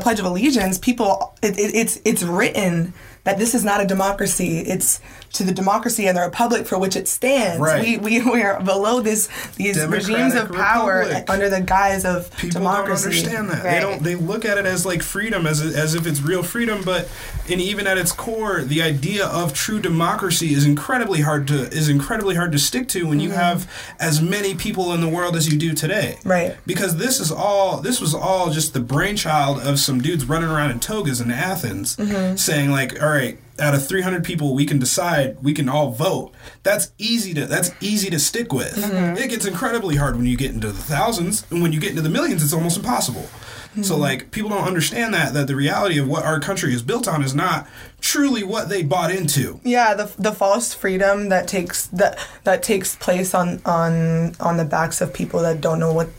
Pledge of Allegiance, people, it's written that this is not a democracy. It's to the democracy and the republic for which it stands. Right. We are below these Democratic regimes of power republic. Under the guise of people democracy. People don't understand that. Right. They look at it as like freedom, as if it's real freedom. But and even at its core, the idea of true democracy is incredibly hard to stick to when you have as many people in the world as you do today. Right. Because this was all just the brainchild of some dudes running around in togas in Athens, saying like, all right, out of 300 people, we can decide, we can all vote. That's easy to stick with. Mm-hmm. It gets incredibly hard when you get into the thousands, and when you get into the millions, it's almost impossible. Mm-hmm. So, like, people don't understand that the reality of what our country is built on is not truly what they bought into. Yeah, the false freedom that takes place on the backs of people that don't know what,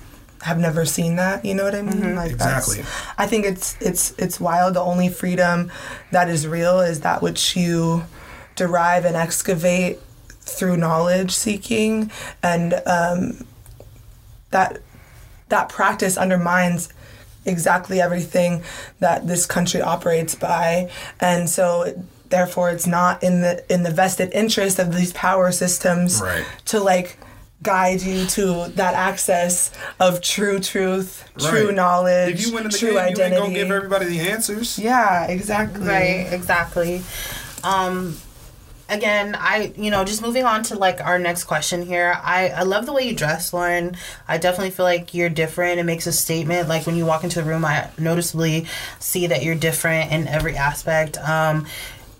have never seen that, you know what I mean? Mm-hmm. Like, exactly. I think it's wild. The only freedom that is real is that which you derive and excavate through knowledge seeking, and that practice undermines exactly everything that this country operates by, and so. Therefore, it's not in the vested interest of these power systems to like. Guide you to that access of true truth, true knowledge, if you win in the true game, identity. You ain't gonna give everybody the answers. Yeah, exactly. Right, exactly. Again, just moving on to like our next question here. I love the way you dress, Lauren. I definitely feel like you're different. It makes a statement. Like when you walk into the room, I noticeably see that you're different in every aspect.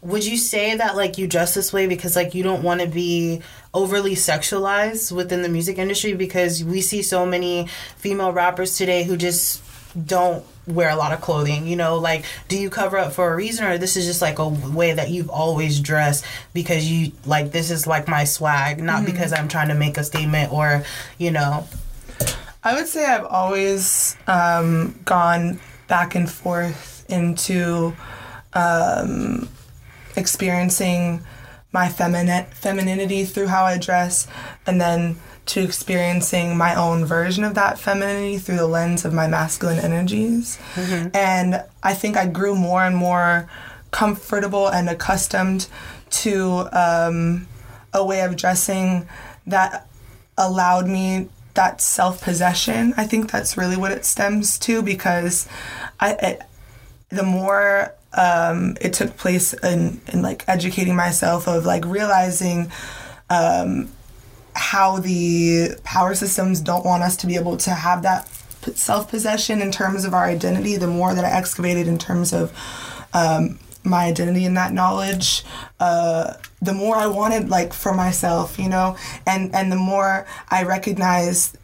Would you say that like you dress this way because like you don't want to be overly sexualized within the music industry? Because we see so many female rappers today who just don't wear a lot of clothing, you know? Like, do you cover up for a reason, or this is just like a way that you've always dressed because you like, this is like my swag, not because I'm trying to make a statement or, you know? I would say I've always gone back and forth into experiencing my femininity through how I dress, and then to experiencing my own version of that femininity through the lens of my masculine energies. Mm-hmm. And I think I grew more and more comfortable and accustomed to a way of dressing that allowed me that self-possession. I think that's really what it stems to, because it took place in like educating myself of like realizing how the power systems don't want us to be able to have that self-possession in terms of our identity. The more that I excavated in terms of my identity and that knowledge, the more I wanted like for myself, you know, and the more I recognized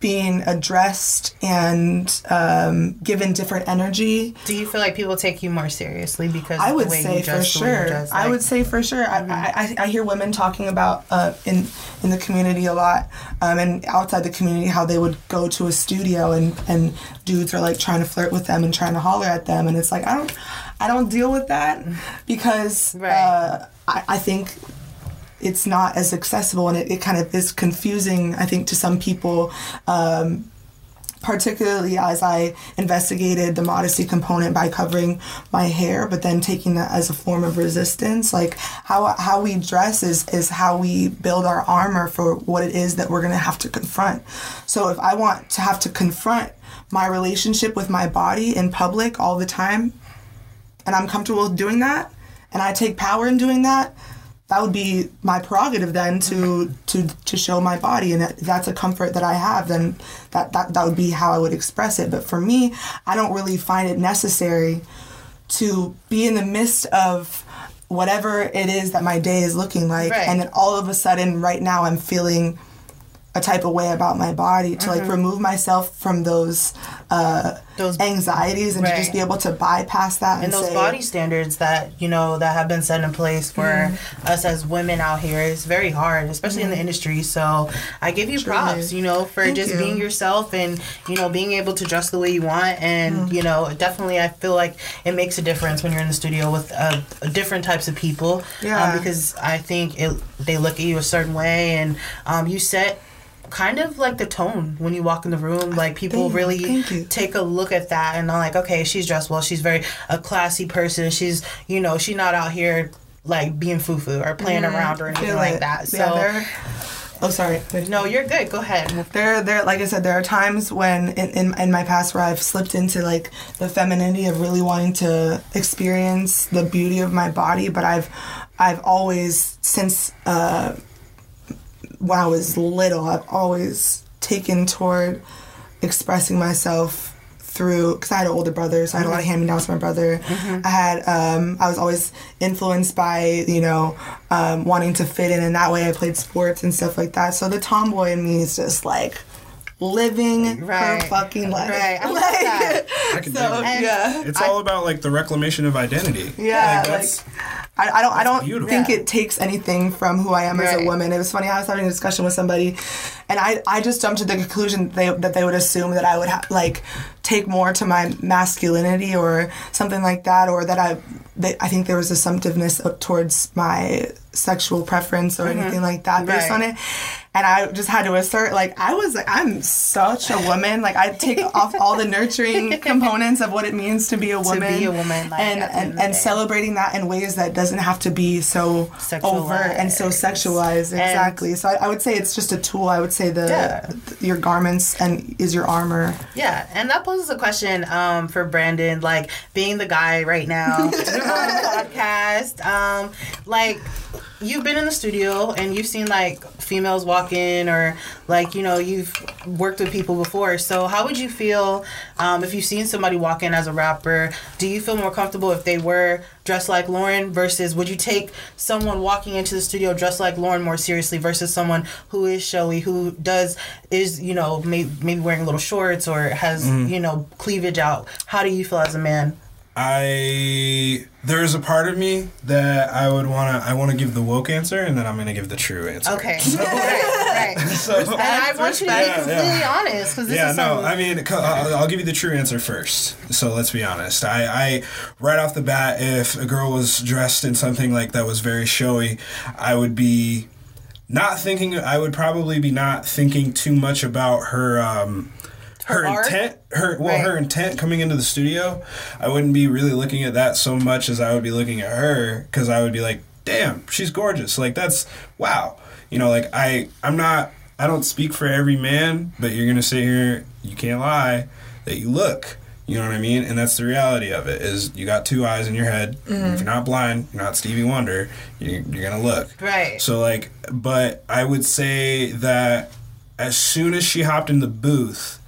being addressed and given different energy. Do you feel like people take you more seriously because of the way you dress? I would say for sure. I hear women talking about in the community a lot and outside the community how they would go to a studio and dudes are like trying to flirt with them and trying to holler at them, and it's like I don't deal with that because I think it's not as accessible, and it kind of is confusing, I think, to some people, particularly as I investigated the modesty component by covering my hair, but then taking that as a form of resistance. Like how we dress is how we build our armor for what it is that we're going to have to confront. So if I want to have to confront my relationship with my body in public all the time, and I'm comfortable doing that, and I take power in doing that, that would be my prerogative then to show my body, and that's a comfort that I have, then that would be how I would express it. But for me, I don't really find it necessary to be in the midst of whatever it is that my day is looking like, right. And then all of a sudden right now I'm feeling a type of way about my body to like remove myself from those anxieties and to just be able to bypass that and those body standards that that have been set in place for us as women out here. It's very hard, especially in the industry. So I give you props, for just being yourself and being able to dress the way you want. And definitely, I feel like it makes a difference when you're in the studio with different types of people. Yeah, because I think they look at you a certain way, and you set kind of like the tone when you walk in the room. Like people really take a look at that, and I'm like, okay, she's dressed well, she's very a classy person, she's she's not out here like being foo-foo or playing around or anything like that. So oh, sorry. No, you're good. Go ahead. There. Like I said, there are times when in my past where I've slipped into like the femininity of really wanting to experience the beauty of my body, but I've always since when I was little, I've always taken toward expressing myself through, because I had an older brother, so I had a lot of hand-me-downs from my brother. I was always influenced by, wanting to fit in, and that way I played sports and stuff like that. So the tomboy in me is just like living her fucking life. Right. I love that. I can do it. It's all about like the reclamation of identity. Yeah. I don't beautiful. Think it takes anything from who I am as a woman. It was funny, I was having a discussion with somebody, and I just jumped to the conclusion that they would assume that I would take more to my masculinity or something like that, or that I think there was assumptiveness towards my sexual preference or anything like that based on it. And I just had to assert, I'm such a woman. Like, I take off all the nurturing components of what it means to be a woman. And celebrating that in ways that doesn't have to be so sexualized. Overt and so sexualized. Exactly. So I would say it's just a tool. I would say your garments is your armor. Yeah. And that poses a question for Brandon, being the guy right now on the podcast. You've been in the studio and you've seen females walk in, or you've worked with people before. So how would you feel if you've seen somebody walk in as a rapper? Do you feel more comfortable if they were dressed like Lauren, versus would you take someone walking into the studio dressed like Lauren more seriously versus someone who is showy, who is maybe wearing little shorts or has cleavage out? How do you feel as a man? There's a part of me that I want to give the woke answer, and then I'm going to give the true answer. Okay. So, and I want you to be completely honest. I'll give you the true answer first. So let's be honest. I right off the bat, if a girl was dressed in something that was very showy, I would be not thinking, I would probably be not thinking too much about her... her intent coming into the studio. I wouldn't be really looking at that so much as I would be looking at her, because I would be like, damn, she's gorgeous. That's wow. I don't speak for every man, but you're gonna sit here, you can't lie that you look. You know what I mean? And that's the reality of it, is you got two eyes in your head. Mm-hmm. If you're not blind, you're not Stevie Wonder, you're gonna look. Right. So but I would say that as soon as she hopped in the booth,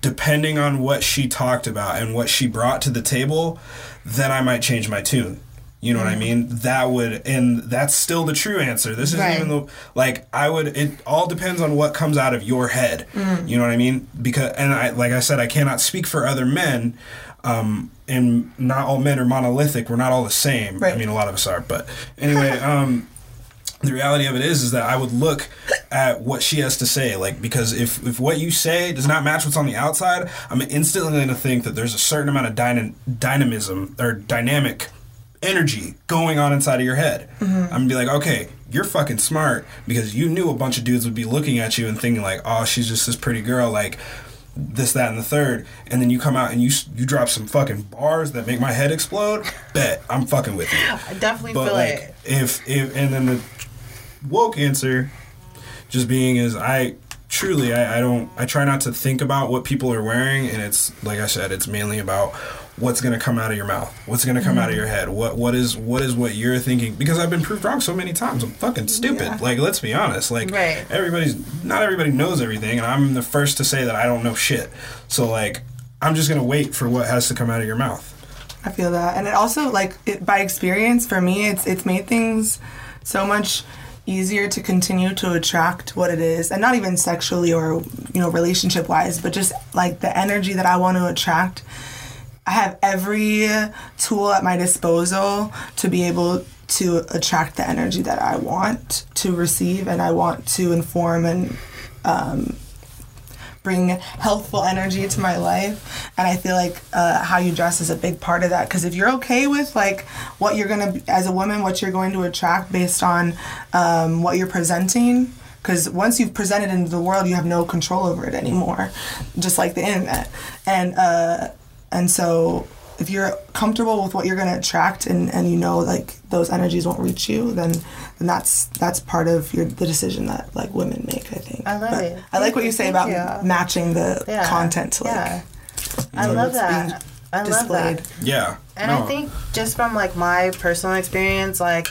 depending on what she talked about and what she brought to the table, then I might change my tune. You know what I mean? That's still the true answer. This isn't even it all depends on what comes out of your head. Mm. You know what I mean? Because, and I, like I said, I cannot speak for other men, and not all men are monolithic. We're not all the same. Right. I mean, a lot of us are, but anyway, the reality of it is that I would look at what she has to say, because if what you say does not match what's on the outside, I'm instantly going to think that there's a certain amount of dynamism or dynamic energy going on inside of your head. Mm-hmm. I'm going to be like, okay, you're fucking smart, because you knew a bunch of dudes would be looking at you and thinking oh, she's just this pretty girl, this, that, and the third, and then you come out and you drop some fucking bars that make my head explode, bet I'm fucking with you. I definitely feel it. If and then the woke answer just being is I try not to think about what people are wearing, and it's like I said, it's mainly about what's going to come out of your mouth, what's going to come out of your head, what is what you're thinking, because I've been proved wrong so many times. I'm fucking stupid. Yeah. Like, let's be honest. Like, right. Not everybody knows everything, and I'm the first to say that I don't know shit. So like, I'm just going to wait for what has to come out of your mouth. I feel that. And it also, like, by experience for me, it's made things so much easier to continue to attract what it is, and not even sexually or, you know, relationship wise, but just like the energy that I want to attract. I have every tool at my disposal to be able to attract the energy that I want to receive, and I want to inform and bring healthful energy to my life. And I feel like how you dress is a big part of that, because if you're okay with like what you're gonna, as a woman, what you're going to attract based on what you're presenting, because once you've presented into the world, you have no control over it anymore, just like the internet. And so if you're comfortable with what you're gonna attract, and you know, like, those energies won't reach you, then that's part of the decision that, like, women make, I think. I love but it. I like what you say about matching the content to, like, I love that. I love displayed. That. Yeah. And I think just from, like, my personal experience, like,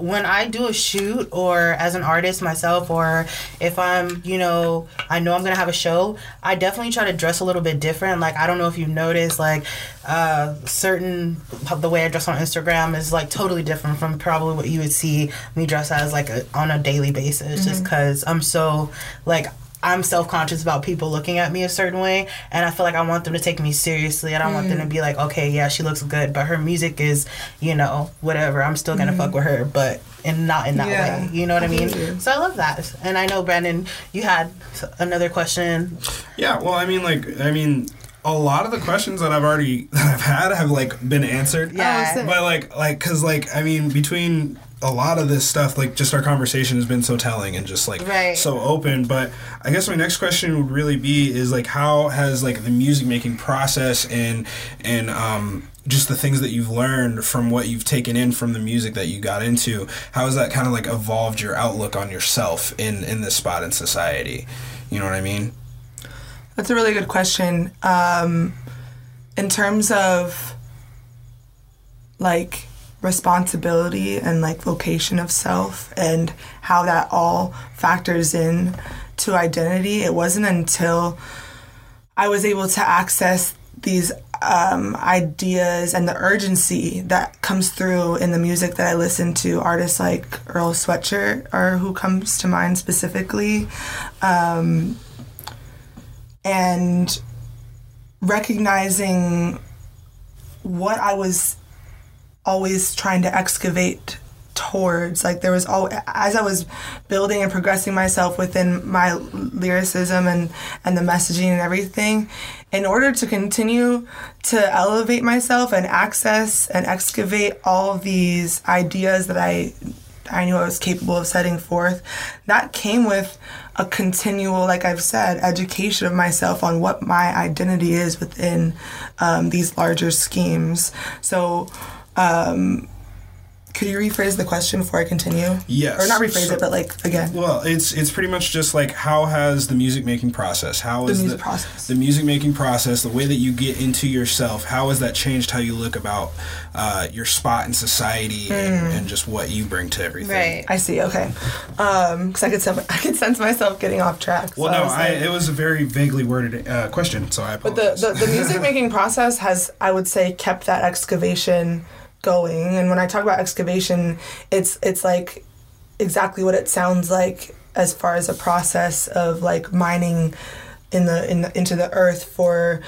when I do a shoot, or as an artist myself, or if I'm, you know, I know I'm going to have a show, I definitely try to dress a little bit different. Like, I don't know if you've noticed, like, the way I dress on Instagram is, like, totally different from probably what you would see me dress as, like, on a daily basis, just because I'm so, like, I'm self-conscious about people looking at me a certain way, and I feel like I want them to take me seriously, and I want them to be like, okay, yeah, she looks good, but her music is, you know, whatever. I'm still gonna fuck with her, but not in that way. You know what I mean? You. So I love that. And I know, Brandon, you had another question. Yeah, well, I mean, a lot of the questions that I've had have like been answered. Yeah, but like, cause like, I mean, between a lot of this stuff, like, just our conversation has been so telling and just, like, so open. But I guess my next question would really be is, like, how has, like, the music making process and just the things that you've learned from what you've taken in from the music that you got into, how has that kind of, like, evolved your outlook on yourself in this spot in society? You know what I mean? That's a really good question. In terms of, like, responsibility and, like, vocation of self and how that all factors in to identity, it wasn't until I was able to access these ideas and the urgency that comes through in the music that I listen to. Artists like Earl Sweatshirt are who comes to mind specifically, and recognizing what I was always trying to excavate towards. Like, there was as I was building and progressing myself within my lyricism and the messaging and everything, in order to continue to elevate myself and access and excavate all these ideas that I knew I was capable of setting forth, that came with a continual, like I've said, education of myself on what my identity is within these larger schemes. So could you rephrase the question before I continue? Yes. Or not rephrase it, but, like, again. Well, it's pretty much just, like, how has the music making process, the music making process, the way that you get into yourself, how has that changed how you look about your spot in society and just what you bring to everything? Right. I see. Okay. Because I could sense myself getting off track. Well, so no, it was a very vaguely worded question, so I apologize. But the music making process has, I would say, kept that excavation going. And when I talk about excavation, it's like exactly what it sounds like, as far as a process of, like, mining into the earth for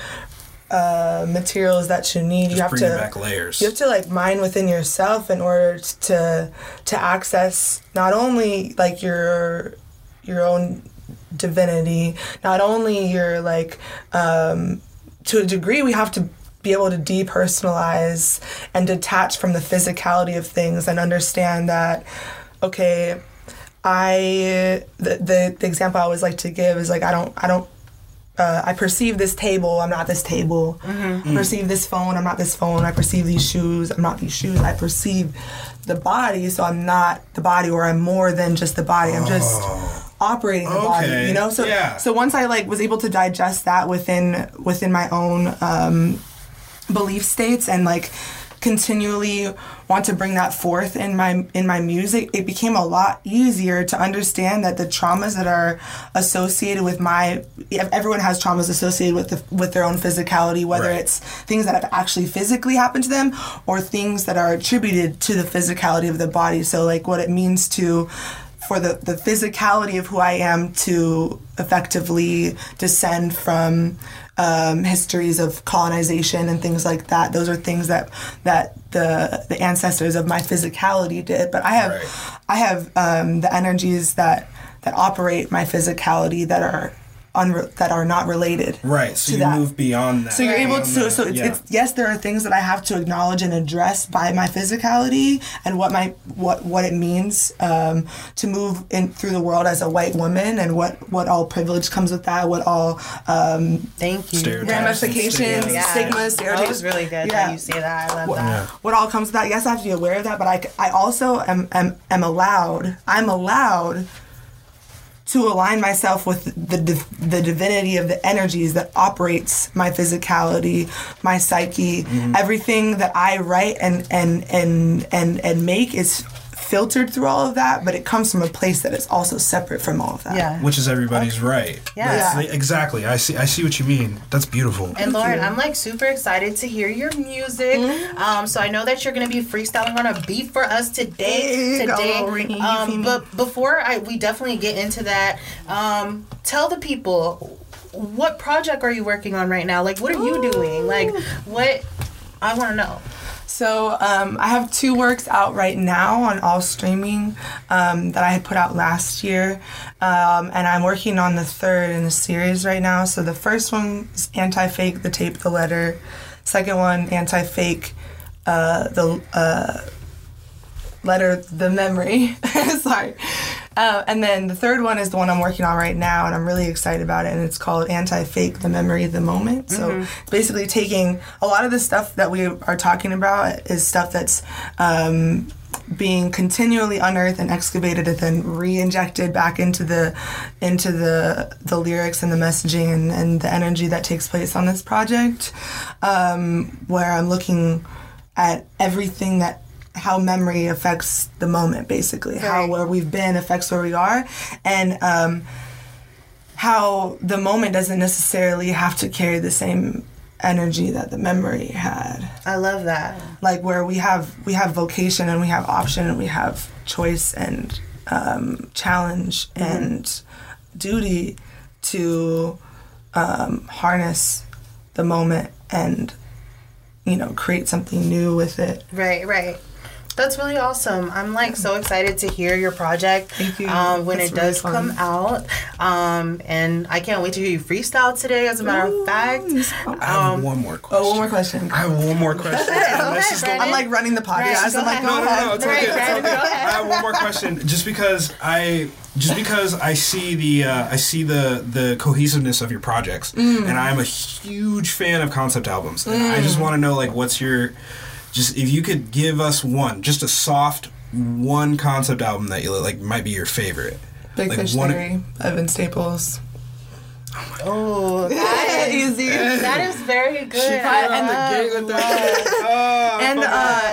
materials that you need. Just you have to bring back layers. You have to, like, mine within yourself in order to access not only, like, your own divinity, not only your, like, to a degree we have to be able to depersonalize and detach from the physicality of things and understand that, okay, the example I always like to give is, like, I perceive this table, I'm not this table. I perceive this phone, I'm not this phone. I perceive these shoes, I'm not these shoes. I perceive the body, so I'm not the body, or I'm more than just the body. I'm just operating the body, you know? So once I, like, was able to digest that within my own belief states and like continually want to bring that forth in my music, it became a lot easier to understand that the traumas that are associated with my, everyone has traumas associated with the, with their own physicality, whether right. it's things that have actually physically happened to them or things that are attributed to the physicality of the body. So like what it means to, for the physicality of who I am to effectively descend from histories of colonization and things like that. Those are things that the ancestors of my physicality did. But I have right. I have the energies that operate my physicality that are not related. Right. So you move beyond that. So you're able to. So it's, yeah. it's yes, there are things that I have to acknowledge and address by my physicality and what it means to move in through the world as a white woman and what all privilege comes with that. What all thank you ramifications, yeah. stigmas, stereotypes. That was really good. Yeah. That you say that. I love that. Yeah. What all comes with that? Yes, I have to be aware of that. But I also am allowed. I'm allowed to align myself with the divinity of the energies that operates my physicality, my psyche, everything that I write and make is filtered through all of that, but it comes from a place that is also separate from all of that. Yeah. Which is everybody's okay. right. Yeah. Exactly. I see what you mean. That's beautiful. And thank Lauren, you. I'm like super excited to hear your music. Mm-hmm. So I know that you're going to be freestyling on a beat for us today. But before we definitely get into that, tell the people, what project are you working on right now? Like, what are you doing? Like, what? I want to know. So I have two works out right now on all streaming that I had put out last year, and I'm working on the third in the series right now. So the first one is Anti-Fake, The Tape, The Letter. Second one, Anti-Fake, The Letter, The Memory. Sorry. And then the third one is the one I'm working on right now, and I'm really excited about it, and it's called Anti-Fake, The Memory, The Moment. Mm-hmm. So it's basically taking a lot of the stuff that we are talking about is stuff that's being continually unearthed and excavated and then re-injected back into the lyrics and the messaging and the energy that takes place on this project, where I'm looking at everything that how memory affects the moment, basically. Right. How where we've been affects where we are, and how the moment doesn't necessarily have to carry the same energy that the memory had. I love that. Like where we have vocation and we have option and we have choice and challenge and duty to harness the moment and, you know, create something new with it. Right, right. That's really awesome. I'm like so excited to hear your project when that's it really does fun. Come out. And I can't wait to hear you freestyle today, as a matter of fact. I have one more question. Go ahead, I'm like running the podcast. Right, no, it's okay. I have one more question. Just because I see the cohesiveness of your projects, and I'm a huge fan of concept albums. And I just want to know, like, what's your... Just if you could give us one, just a soft one concept album that you like might be your favorite. Big Fish Theory, Evan Staples. Oh, that is easy. That is very good. She got on the gate with that.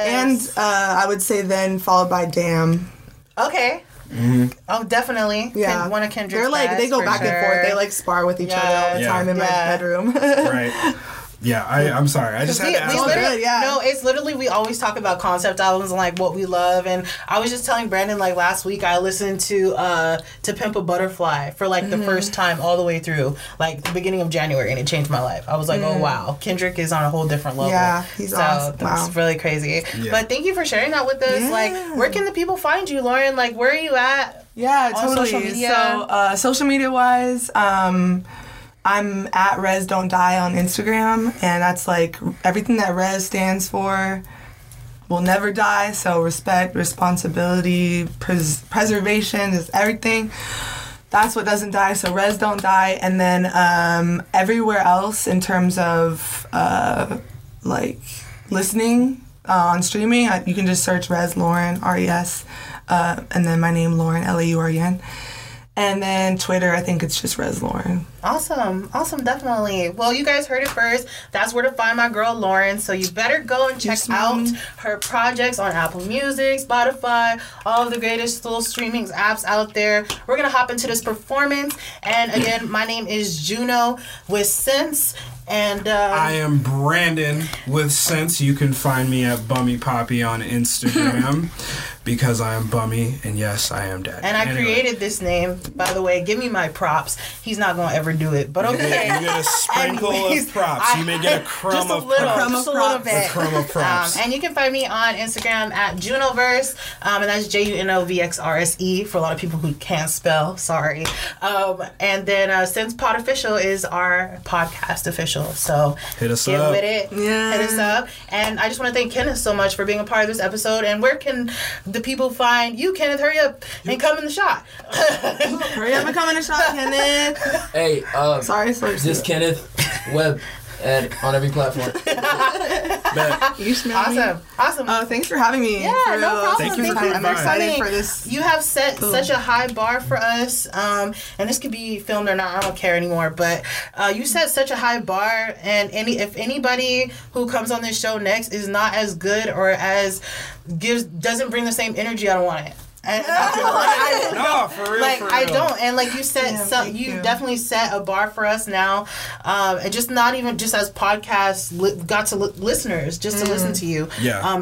And I would say then followed by Damn. Okay. Mm-hmm. Oh, definitely. Yeah, one of Kendrick's. They're like they go back and forth. They like spar with each other all the time in my bedroom. Right. Yeah, I'm sorry. I just had to ask that. Yeah. No, it's literally, we always talk about concept albums and, like, what we love. And I was just telling Brandon, like, last week I listened to Pimp a Butterfly for, like, the first time all the way through, like, the beginning of January, and it changed my life. I was like, oh, wow. Kendrick is on a whole different level. Yeah, he's awesome. That's really crazy. Yeah. But thank you for sharing that with us. Yeah. Like, where can the people find you, Lauren? Like, where are you at? Yeah, totally. Social media? So, social media-wise, I'm at Res Don't Die on Instagram, and that's like everything that Res stands for will never die. So respect, responsibility, preservation is everything. That's what doesn't die. So Res Don't Die. And then everywhere else in terms of like listening on streaming, you can just search Res Lauren, R-E-S, and then my name Lauren, L-A-U-R-E-N. And then Twitter, I think it's just Res Lauren. Awesome. Awesome, definitely. Well, you guys heard it first. That's where to find my girl, Lauren. So you better go and check out her projects on Apple Music, Spotify, all of the greatest little streaming apps out there. We're going to hop into this performance. And again, my name is Juno with Sense. And I am Brandon with Sense. You can find me at Bummy Poppy on Instagram because I am Bummy, and yes, I am Daddy. And I created this name, by the way. Give me my props. He's not gonna ever do it, but okay. You get a sprinkle of props. You may get a crumb of props. Just a little bit. A crumb of props. And you can find me on Instagram at Junoverse, and that's JUNOVXRSE for a lot of people who can't spell. Sorry. And then Sense Pod Official is our podcast official. So hit us up. With it. Yeah. Hit us up. And I just want to thank Kenneth so much for being a part of this episode. And where can the people find you, Kenneth? Hurry up and come in the shot. Hurry up and come in the shot, Kenneth. Hey, this Kenneth Webb on every platform. You smell awesome. Me. Awesome. Thanks for having me. Yeah, no problem. Thank you for coming. I'm excited for this. You have set such a high bar for us, and this could be filmed or not. I don't care anymore. But you set such a high bar, and if anybody who comes on this show next is not as good or as doesn't bring the same energy, I don't want it. And I don't. And like you said, you definitely set a bar for us now. And just not even just as podcasts listeners, just to listen to you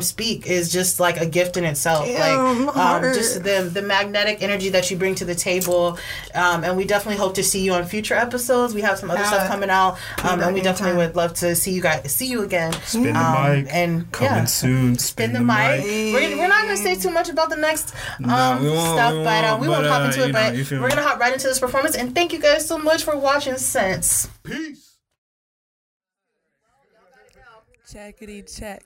speak is just like a gift in itself. Damn, like just the magnetic energy that you bring to the table. And we definitely hope to see you on future episodes. We have some other stuff coming out, and we definitely would love to see you again. Spin the mic and coming soon. Spin the mic. We're not gonna say too much about the next. We won't hop into it, but we're gonna hop right into this performance. And thank you guys so much for watching Sense. Peace. Checkity check.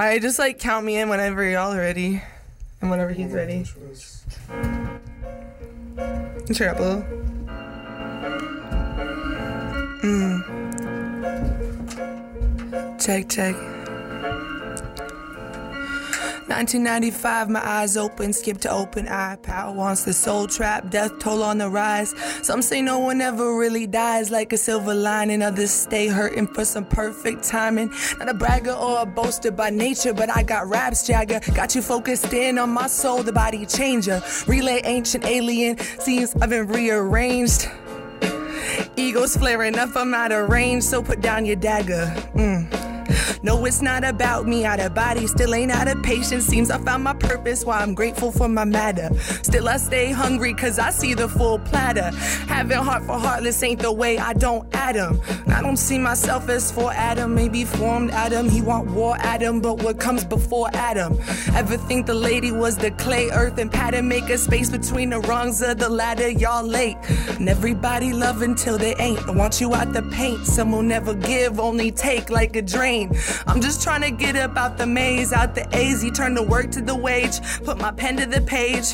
I just like count me in whenever y'all are ready, and whenever he's ready. Cheer up a little. Check check. 1995, my eyes open, skip to open eye. Power wants the soul trap, death toll on the rise. Some say no one ever really dies, like a silver lining. Others stay hurting for some perfect timing. Not a bragger or a boaster by nature, but I got raps, Jagger. Got you focused in on my soul, the body changer. Relay ancient alien, scenes I've been rearranged. Ego's flaring up, I'm out of range, so put down your dagger. No, it's not about me, out of body, still ain't out of patience. Seems I found my purpose, why I'm grateful for my matter. Still I stay hungry, cause I see the full platter. Having heart for heartless ain't the way, I don't add him. I don't see myself as for Adam, maybe formed Adam. He want war Adam, but what comes before Adam? Ever think the lady was the clay, earth and pattern? Make a space between the rungs of the ladder, y'all late. And everybody love until they ain't. I want you out the paint, some will never give, only take like a drain. I'm just trying to get up out the maze, out the AZ, turn the work to the wage, put my pen to the page.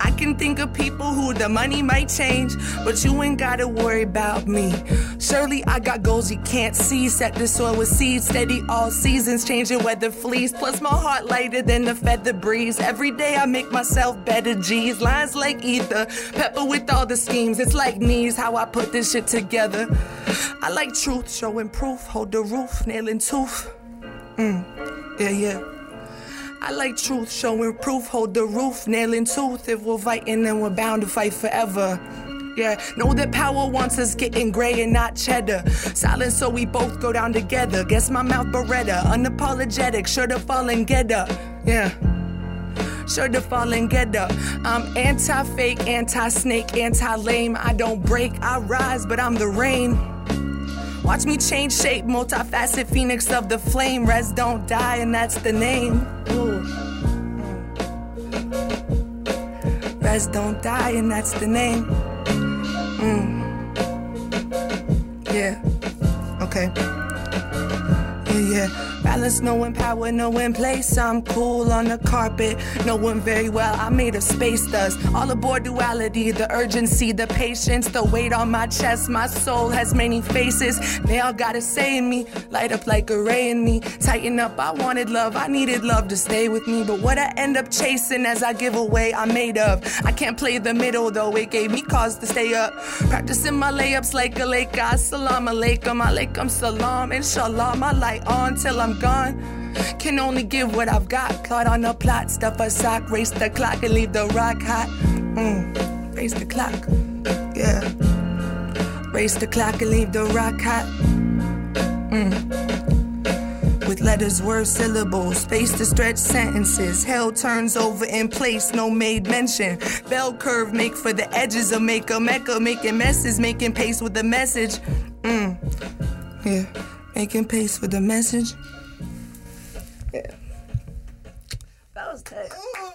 I can think of people who the money might change, but you ain't gotta worry about me. Surely I got goals you can't see, set the soil with seeds, steady all seasons, changing weather fleas, plus my heart lighter than the feather breeze. Every day I make myself better, G's, lines like ether, pepper with all the schemes, it's like knees, how I put this shit together. I like truth, showing proof, hold the roof, nailing tooth. Yeah, yeah. I like truth, showing proof, hold the roof, nailing tooth. If we're fighting, then we're bound to fight forever. Yeah, know that power wants us getting gray and not cheddar. Silent, so we both go down together. Guess my mouth Beretta, unapologetic, sure to fall and get up. Yeah. Sure to fall and get up. I'm anti-fake, anti-snake, anti-lame. I don't break, I rise, but I'm the rain. Watch me change shape, multifaceted phoenix of the flame. Res don't die, and that's the name. Ooh. Res don't die, and that's the name. Yeah. Okay. Yeah, yeah. silence, knowing power, knowing place. I'm cool on the carpet, knowing very well I made a space thus. All aboard duality, the urgency, the patience, the weight on my chest. My soul has many faces. They all gotta say in me, light up like a ray in me. Tighten up, I wanted love, I needed love to stay with me. But what I end up chasing as I give away, I'm made of. I can't play the middle though, it gave me cause to stay up. Practicing my layups like a lake. Assalamu alaikum, alaikum salam. Inshallah, my light on till I'm gone. Can only give what I've got. Clawed on the plot, stuff a sock, race the clock and leave the rock hot. Race the clock, yeah. Race the clock and leave the rock hot. With letters, words, syllables, space to stretch sentences. Hell turns over in place, no made mention. Bell curve, make for the edges of make a mecca. Making messes, making pace with the message. Yeah, making pace with the message. That was tight.